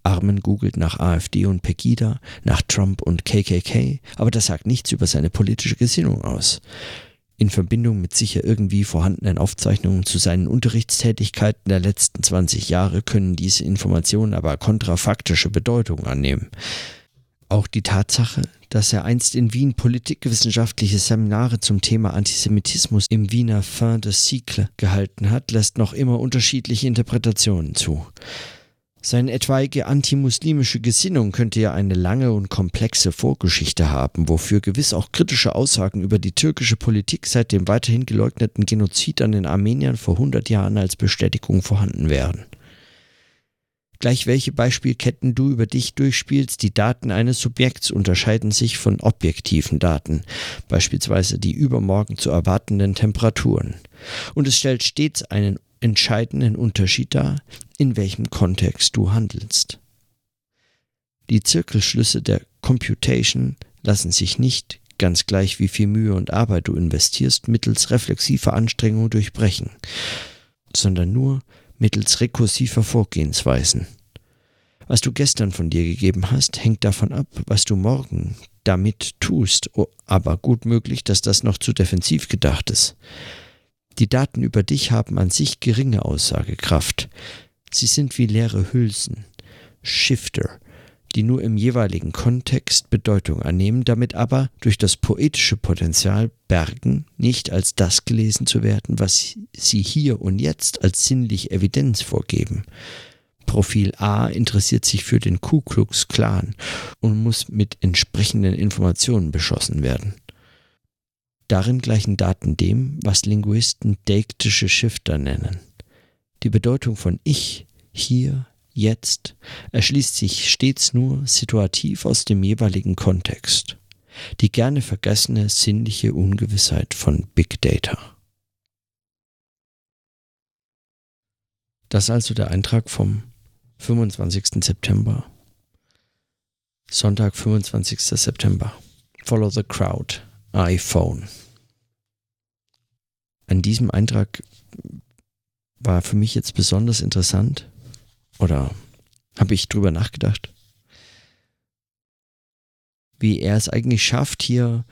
Armen googelt nach AfD und Pegida, nach Trump und KKK, aber das sagt nichts über seine politische Gesinnung aus. In Verbindung mit sicher irgendwie vorhandenen Aufzeichnungen zu seinen Unterrichtstätigkeiten der letzten 20 Jahre können diese Informationen aber kontrafaktische Bedeutung annehmen. Auch die Tatsache, dass er einst in Wien politikwissenschaftliche Seminare zum Thema Antisemitismus im Wiener Fin de Siècle gehalten hat, lässt noch immer unterschiedliche Interpretationen zu. Seine etwaige antimuslimische Gesinnung könnte ja eine lange und komplexe Vorgeschichte haben, wofür gewiss auch kritische Aussagen über die türkische Politik seit dem weiterhin geleugneten Genozid an den Armeniern vor 100 Jahren als Bestätigung vorhanden wären. Gleich welche Beispielketten du über dich durchspielst, die Daten eines Subjekts unterscheiden sich von objektiven Daten, beispielsweise die übermorgen zu erwartenden Temperaturen. Und es stellt stets einen entscheidenden Unterschied dar, in welchem Kontext du handelst. Die Zirkelschlüsse der Computation lassen sich nicht, ganz gleich wie viel Mühe und Arbeit du investierst, mittels reflexiver Anstrengung durchbrechen, sondern nur mittels rekursiver Vorgehensweisen. Was du gestern von dir gegeben hast, hängt davon ab, was du morgen damit tust, aber gut möglich, dass das noch zu defensiv gedacht ist. Die Daten über dich haben an sich geringe Aussagekraft. Sie sind wie leere Hülsen, Shifter, die nur im jeweiligen Kontext Bedeutung annehmen, damit aber durch das poetische Potenzial bergen, nicht als das gelesen zu werden, was sie hier und jetzt als sinnliche Evidenz vorgeben. Profil A interessiert sich für den Ku Klux Klan und muss mit entsprechenden Informationen beschossen werden. Darin gleichen Daten dem, was Linguisten deiktische Shifter nennen. Die Bedeutung von Ich, hier, jetzt erschließt sich stets nur situativ aus dem jeweiligen Kontext. Die gerne vergessene sinnliche Ungewissheit von Big Data. Das also der Eintrag vom 25. September. Sonntag, 25. September. Follow the crowd. iPhone. An diesem Eintrag war für mich jetzt besonders interessant oder habe ich drüber nachgedacht, wie er es eigentlich schafft, hier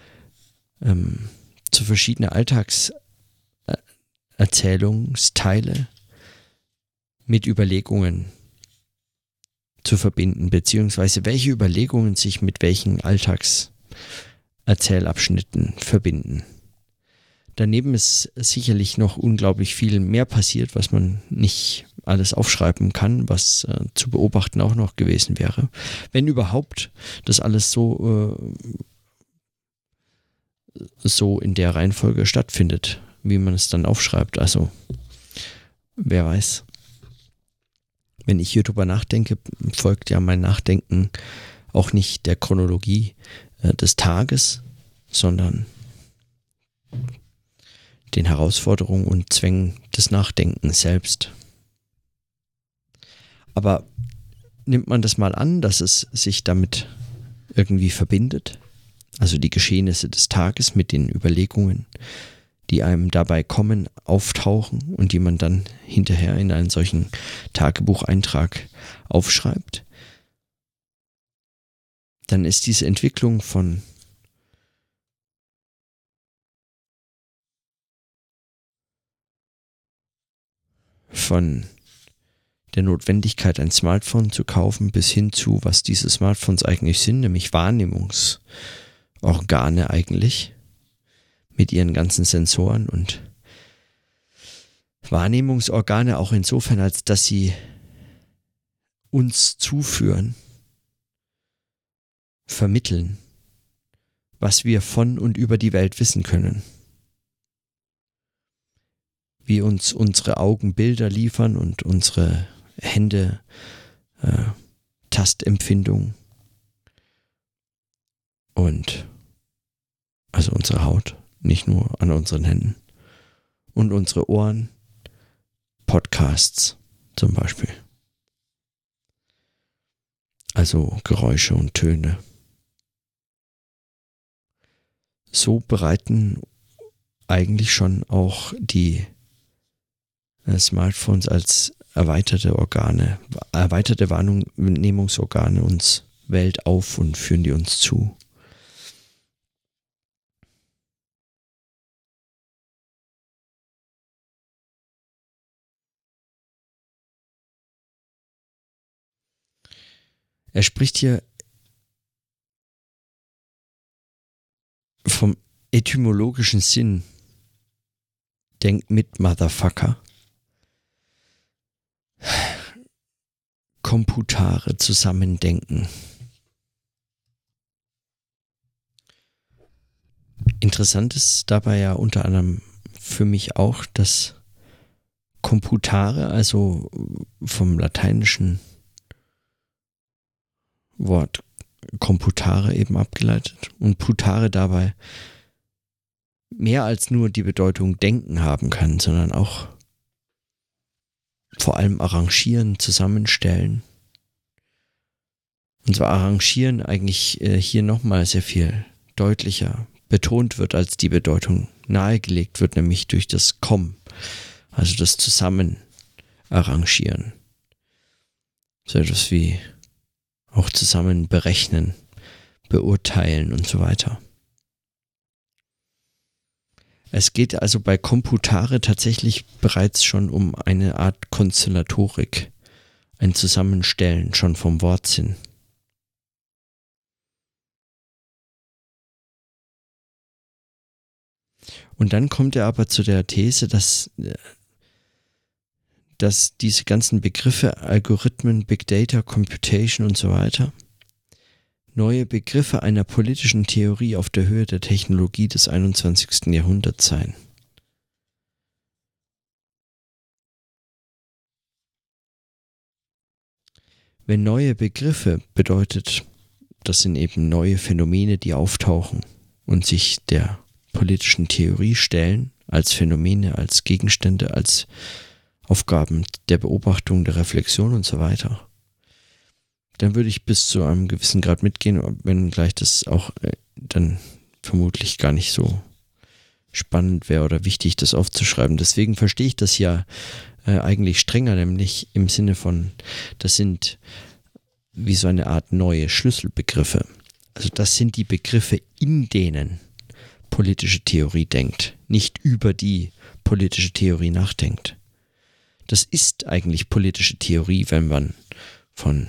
zu verschiedenen Alltagserzählungsteile mit Überlegungen zu verbinden, beziehungsweise welche Überlegungen sich mit welchen Alltagserzählabschnitten verbinden. Daneben ist sicherlich noch unglaublich viel mehr passiert, was man nicht alles aufschreiben kann, was zu beobachten auch noch gewesen wäre. Wenn überhaupt das alles so in der Reihenfolge stattfindet, wie man es dann aufschreibt. Also, wer weiß. Wenn ich hier drüber nachdenke, folgt ja mein Nachdenken auch nicht der Chronologie des Tages, sondern den Herausforderungen und Zwängen des Nachdenkens selbst. Aber nimmt man das mal an, dass es sich damit irgendwie verbindet, also die Geschehnisse des Tages mit den Überlegungen, die einem dabei kommen, auftauchen und die man dann hinterher in einen solchen Tagebucheintrag aufschreibt, dann ist diese Entwicklung von der Notwendigkeit, ein Smartphone zu kaufen, bis hin zu, was diese Smartphones eigentlich sind, nämlich Wahrnehmungsorgane eigentlich, mit ihren ganzen Sensoren und Wahrnehmungsorgane auch insofern, als dass sie uns zuführen, vermitteln, was wir von und über die Welt wissen können. Wie uns unsere Augen Bilder liefern und unsere Hände Tastempfindung und also unsere Haut, nicht nur an unseren Händen und unsere Ohren, Podcasts zum Beispiel, also Geräusche und Töne. So bereiten eigentlich schon auch die Smartphones als erweiterte Organe, erweiterte Wahrnehmungsorgane uns Welt auf und führen die uns zu. Er spricht hier vom etymologischen Sinn. Denkt mit, Motherfucker. Komputare zusammendenken. Interessant ist dabei ja unter anderem für mich auch, dass Komputare, also vom lateinischen Wort Computare eben abgeleitet und Putare dabei mehr als nur die Bedeutung denken haben kann, sondern auch vor allem arrangieren, zusammenstellen. Und zwar arrangieren eigentlich hier nochmal sehr viel deutlicher betont wird, als die Bedeutung nahegelegt wird, nämlich durch das Kommen, also das Zusammen arrangieren. So etwas wie auch zusammen berechnen, beurteilen und so weiter. Es geht also bei Komputare tatsächlich bereits schon um eine Art Konstellatorik, ein Zusammenstellen schon vom Wortsinn. Und dann kommt er aber zu der These, dass diese ganzen Begriffe, Algorithmen, Big Data, Computation und so weiter, neue Begriffe einer politischen Theorie auf der Höhe der Technologie des 21. Jahrhunderts sein. Wenn neue Begriffe bedeutet, das sind eben neue Phänomene, die auftauchen und sich der politischen Theorie stellen, als Phänomene, als Gegenstände, als Aufgaben der Beobachtung, der Reflexion und so weiter. Dann würde ich bis zu einem gewissen Grad mitgehen, wenn gleich das auch dann vermutlich gar nicht so spannend wäre oder wichtig, das aufzuschreiben. Deswegen verstehe ich das ja eigentlich strenger, nämlich im Sinne von, das sind wie so eine Art neue Schlüsselbegriffe. Also das sind die Begriffe, in denen politische Theorie denkt, nicht über die politische Theorie nachdenkt. Das ist eigentlich politische Theorie, wenn man von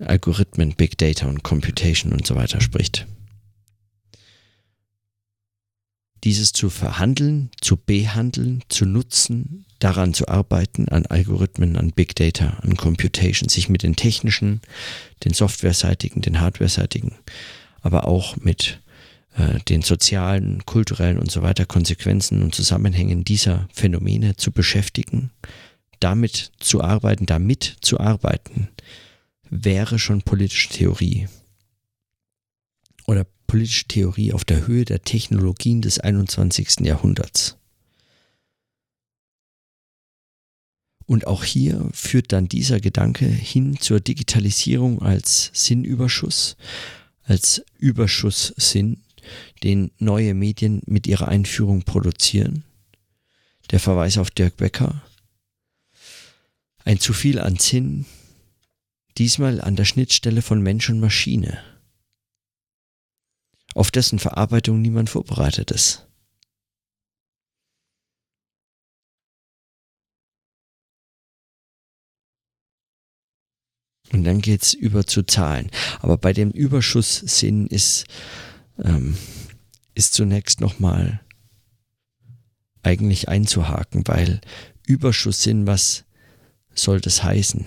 Algorithmen, Big Data und Computation und so weiter spricht. Dieses zu verhandeln, zu behandeln, zu nutzen, daran zu arbeiten, an Algorithmen, an Big Data, an Computation, sich mit den technischen, den softwareseitigen, den hardwareseitigen, aber auch mit den sozialen, kulturellen und so weiter Konsequenzen und Zusammenhängen dieser Phänomene zu beschäftigen, damit zu arbeiten, wäre schon politische Theorie. Oder politische Theorie auf der Höhe der Technologien des 21. Jahrhunderts. Und auch hier führt dann dieser Gedanke hin zur Digitalisierung als Sinnüberschuss, als Überschusssinn, den neue Medien mit ihrer Einführung produzieren. Der Verweis auf Dirk Becker. Ein zu viel an Sinn, diesmal an der Schnittstelle von Mensch und Maschine, auf dessen Verarbeitung niemand vorbereitet ist. Und dann geht es über zu Zahlen. Aber bei dem Überschusssinn ist zunächst nochmal eigentlich einzuhaken, weil Überschusssinn, was soll das heißen?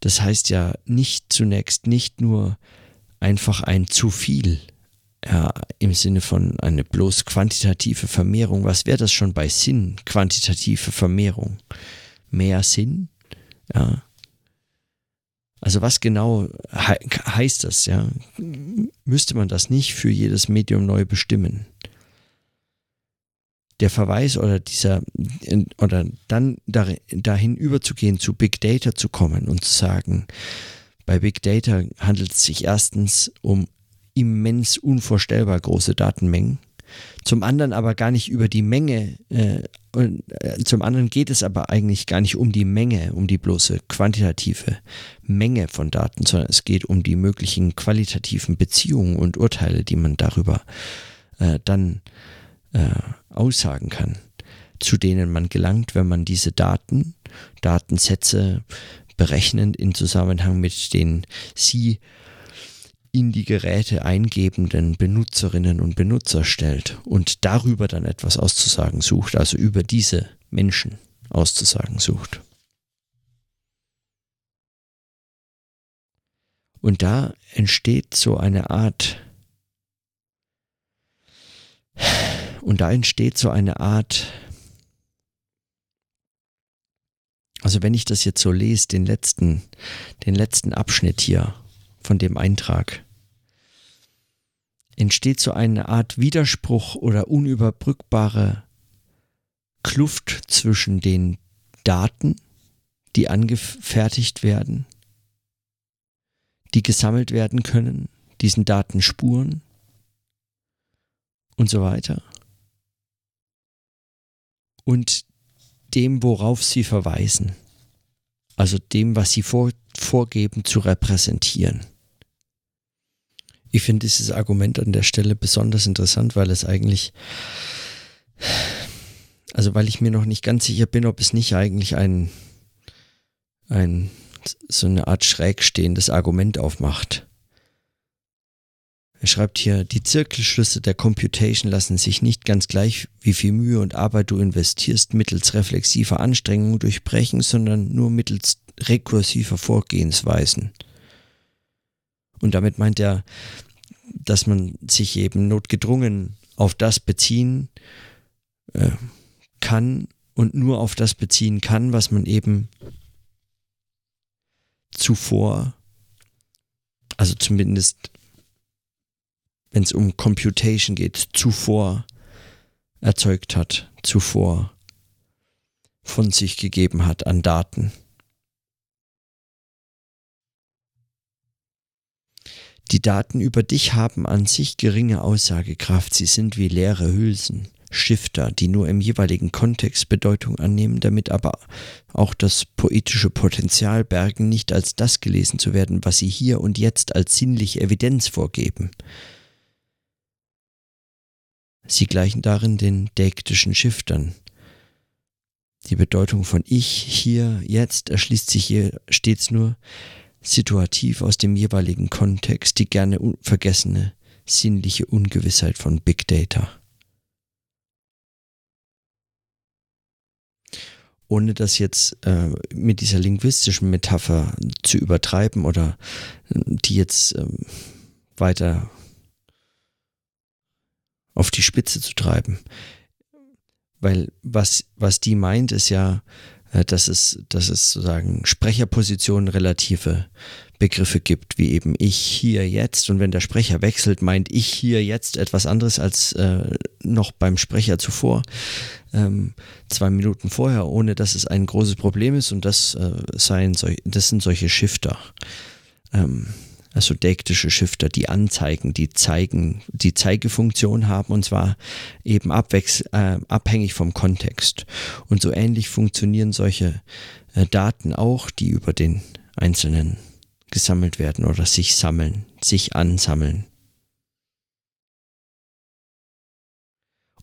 Das heißt ja nicht nur einfach ein zu viel, ja, im Sinne von eine bloß quantitative Vermehrung. Was wäre das schon bei Sinn? Quantitative Vermehrung. Mehr Sinn? Ja. Also was genau heißt das? Ja? Müsste man das nicht für jedes Medium neu bestimmen? Der Verweis oder dann dahin überzugehen, zu Big Data zu kommen und zu sagen, bei Big Data handelt es sich erstens um immens unvorstellbar große Datenmengen. Zum anderen aber gar nicht über die Menge, zum anderen geht es aber eigentlich gar nicht um die Menge, um die bloße quantitative Menge von Daten, sondern es geht um die möglichen qualitativen Beziehungen und Urteile, die man darüber dann aussagen kann, zu denen man gelangt, wenn man diese Datensätze berechnend in Zusammenhang mit den sie in die Geräte eingebenden Benutzerinnen und Benutzer stellt und darüber dann etwas auszusagen sucht, also über diese Menschen auszusagen sucht. Und da entsteht so eine Art, also wenn ich das jetzt so lese, den letzten Abschnitt hier von dem Eintrag, entsteht so eine Art Widerspruch oder unüberbrückbare Kluft zwischen den Daten, die angefertigt werden, die gesammelt werden können, diesen Datenspuren und so weiter, und dem, worauf sie verweisen, also dem, was sie vorgeben zu repräsentieren. Ich finde dieses Argument an der Stelle besonders interessant, weil es eigentlich, also weil ich mir noch nicht ganz sicher bin, ob es nicht eigentlich ein so eine Art schräg stehendes Argument aufmacht. Er schreibt hier, die Zirkelschlüsse der Computation lassen sich nicht ganz gleich, wie viel Mühe und Arbeit du investierst, mittels reflexiver Anstrengung durchbrechen, sondern nur mittels rekursiver Vorgehensweisen. Und damit meint er, dass man sich eben notgedrungen auf das beziehen kann und nur auf das beziehen kann, was man eben zuvor, also zumindest wenn es um Computation geht, zuvor erzeugt hat, zuvor von sich gegeben hat an Daten. Die Daten über dich haben an sich geringe Aussagekraft, sie sind wie leere Hülsen, Shifter, die nur im jeweiligen Kontext Bedeutung annehmen, damit aber auch das poetische Potenzial bergen, nicht als das gelesen zu werden, was sie hier und jetzt als sinnliche Evidenz vorgeben. Sie gleichen darin den dektischen Shiftern. Die Bedeutung von ich, hier, jetzt erschließt sich hier stets nur situativ aus dem jeweiligen Kontext, die gerne vergessene sinnliche Ungewissheit von Big Data. Ohne das jetzt mit dieser linguistischen Metapher zu übertreiben oder die jetzt weiter auf die Spitze zu treiben. Weil was die meint, ist ja, dass es sozusagen Sprecherpositionen relative Begriffe gibt, wie eben ich, hier, jetzt. Und wenn der Sprecher wechselt, meint ich hier jetzt etwas anderes als noch beim Sprecher zuvor, 2 Minuten vorher, ohne dass es ein großes Problem ist. Und das sind solche Shifter, also dektische Shifter, die anzeigen, die zeigen, die Zeigefunktion haben, und zwar eben abhängig vom Kontext. Und so ähnlich funktionieren solche Daten auch, die über den Einzelnen gesammelt werden oder sich sammeln, sich ansammeln.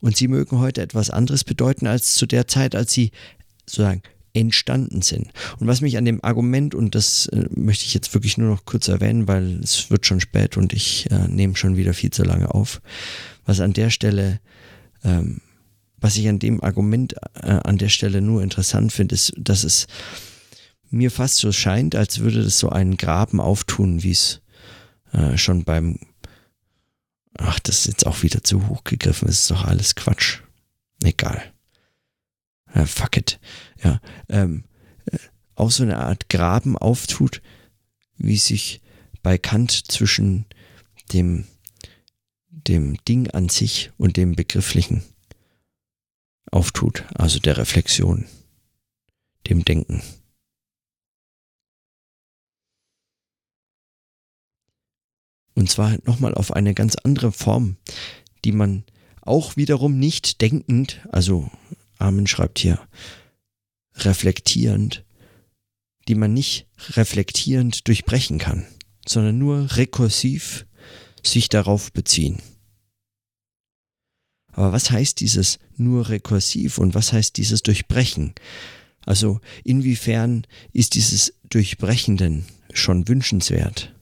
Und sie mögen heute etwas anderes bedeuten als zu der Zeit, als sie sozusagen entstanden sind. Und was mich an dem Argument, und das möchte ich jetzt wirklich nur noch kurz erwähnen, weil es wird schon spät und ich nehme schon wieder viel zu lange auf, was ich an dem Argument an der Stelle nur interessant finde, ist, dass es mir fast so scheint, als würde das so einen Graben auftun, wie es schon beim, ach, das ist jetzt auch wieder zu hoch gegriffen, das ist doch alles Quatsch. Egal. Fuck it. Ja, auch so eine Art Graben auftut, wie sich bei Kant zwischen dem Ding an sich und dem Begrifflichen auftut, also der Reflexion, dem Denken. Und zwar nochmal auf eine ganz andere Form, die man auch wiederum nicht denkend, also Armen schreibt hier, reflektierend, die man nicht reflektierend durchbrechen kann, sondern nur rekursiv sich darauf beziehen. Aber was heißt dieses nur rekursiv und was heißt dieses Durchbrechen? Also inwiefern ist dieses Durchbrechen denn schon wünschenswert?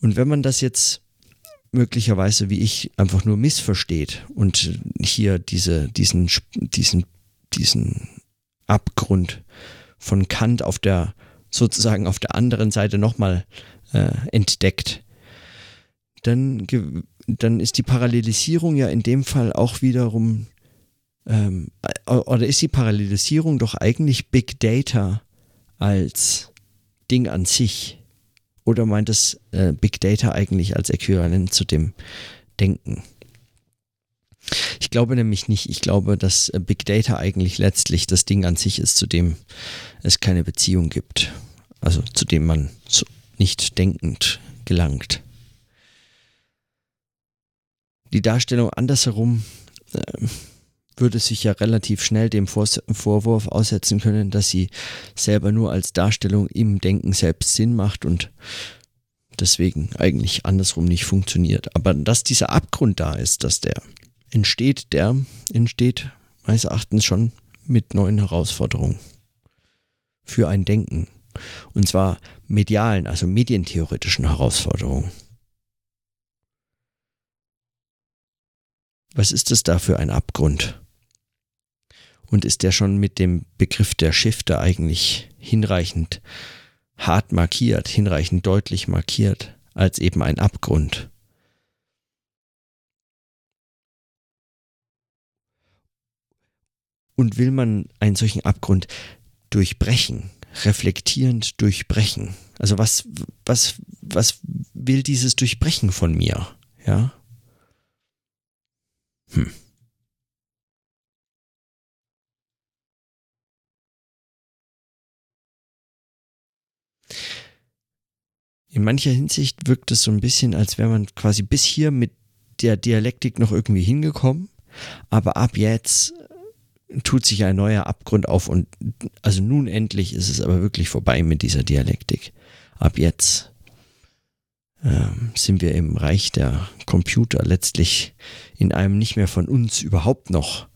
Und wenn man das jetzt möglicherweise wie ich einfach nur missversteht und hier diesen Abgrund von Kant auf der anderen Seite nochmal entdeckt, dann ist die Parallelisierung ja in dem Fall auch wiederum oder ist die Parallelisierung doch eigentlich Big Data als Ding an sich. Oder meint es Big Data eigentlich als Äquivalent zu dem Denken? Ich glaube nämlich nicht. Ich glaube, dass Big Data eigentlich letztlich das Ding an sich ist, zu dem es keine Beziehung gibt. Also zu dem man so nicht denkend gelangt. Die Darstellung andersherum würde sich ja relativ schnell dem Vorwurf aussetzen können, dass sie selber nur als Darstellung im Denken selbst Sinn macht und deswegen eigentlich andersrum nicht funktioniert. Aber dass dieser Abgrund da ist, dass der entsteht meines Erachtens schon mit neuen Herausforderungen für ein Denken. Und zwar medialen, also medientheoretischen Herausforderungen. Was ist das da für ein Abgrund? Und ist der schon mit dem Begriff der Shifter eigentlich hinreichend hart markiert, hinreichend deutlich markiert, als eben ein Abgrund? Und will man einen solchen Abgrund durchbrechen, reflektierend durchbrechen? Also was will dieses Durchbrechen von mir? Ja? in mancher Hinsicht wirkt es so ein bisschen, als wäre man quasi bis hier mit der Dialektik noch irgendwie hingekommen, aber ab jetzt tut sich ein neuer Abgrund auf und also nun endlich ist es aber wirklich vorbei mit dieser Dialektik. Ab jetzt sind wir im Reich der Computer, letztlich in einem nicht mehr von uns überhaupt noch,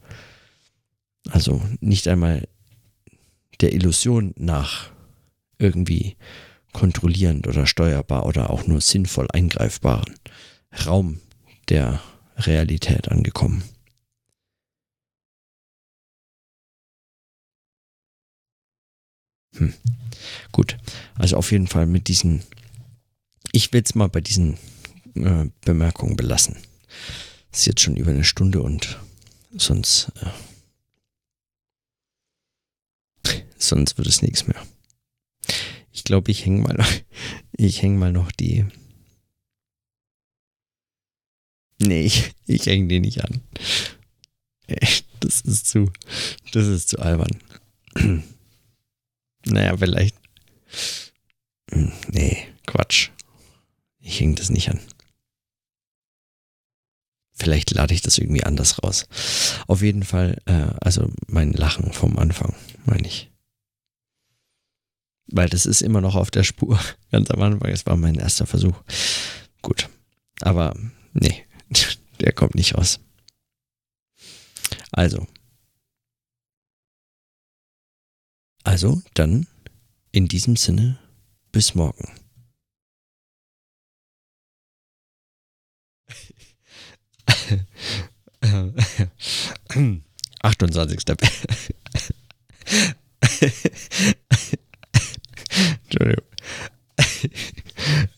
also nicht einmal der Illusion nach irgendwie kontrollierend oder steuerbar oder auch nur sinnvoll eingreifbaren Raum der Realität angekommen. Gut, also auf jeden Fall mit diesen, ich will es mal bei diesen Bemerkungen belassen. Das ist jetzt schon über eine Stunde und sonst wird es nichts mehr. Ich glaube, ich häng mal noch die... Nee, ich hänge die nicht an. Das ist zu albern. Naja, vielleicht. Nee, Quatsch. Ich hänge das nicht an. Vielleicht lade ich das irgendwie anders raus. Auf jeden Fall, also mein Lachen vom Anfang, meine ich. Weil das ist immer noch auf der Spur. Ganz am Anfang, es war mein erster Versuch. Gut, aber nee, der kommt nicht raus. Also, dann in diesem Sinne, bis morgen. Achtundzwanzigster. Entschuldigung.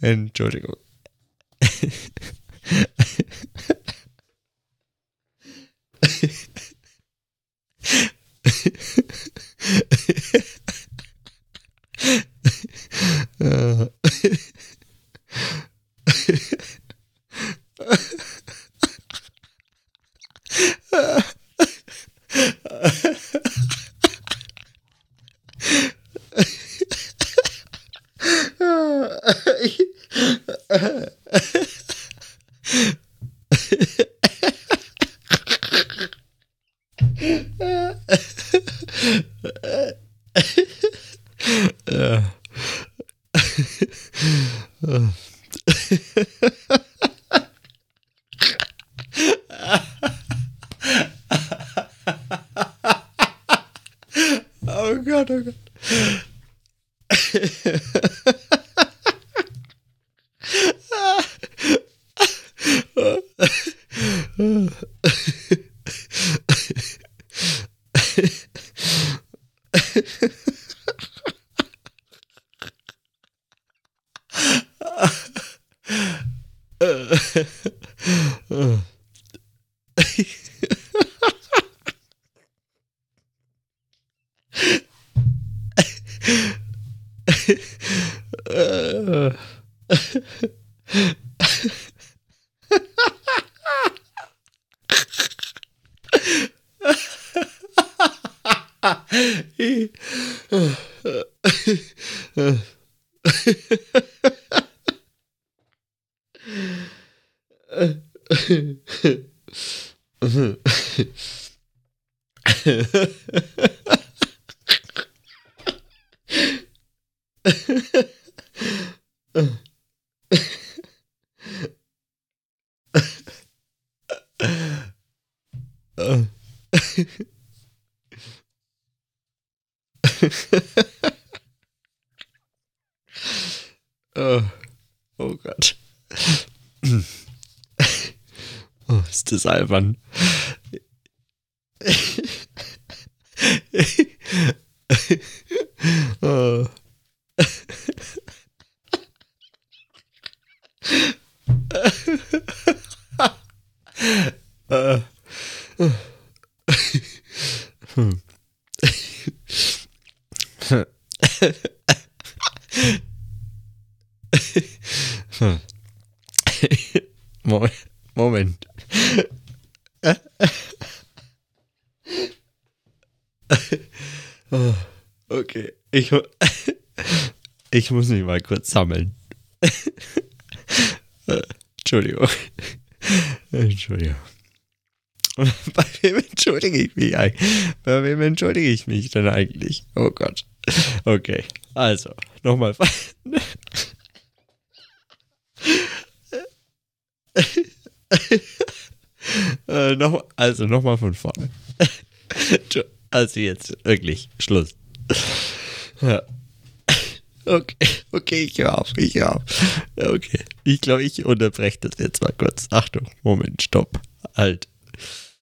Entschuldigung. Oh Gott. Oh, ist das albern. Oh. Moment. Okay, ich muss mich mal kurz sammeln. Entschuldigung. Entschuldigung. Bei wem entschuldige ich mich eigentlich? Bei wem entschuldige ich mich denn eigentlich? Oh Gott. Okay, also, nochmal. Also, nochmal von vorne. Also jetzt, wirklich, Schluss. Ja. Okay, ich höre auf. Okay, ich glaube, ich unterbreche das jetzt mal kurz. Achtung, Moment, stopp, halt.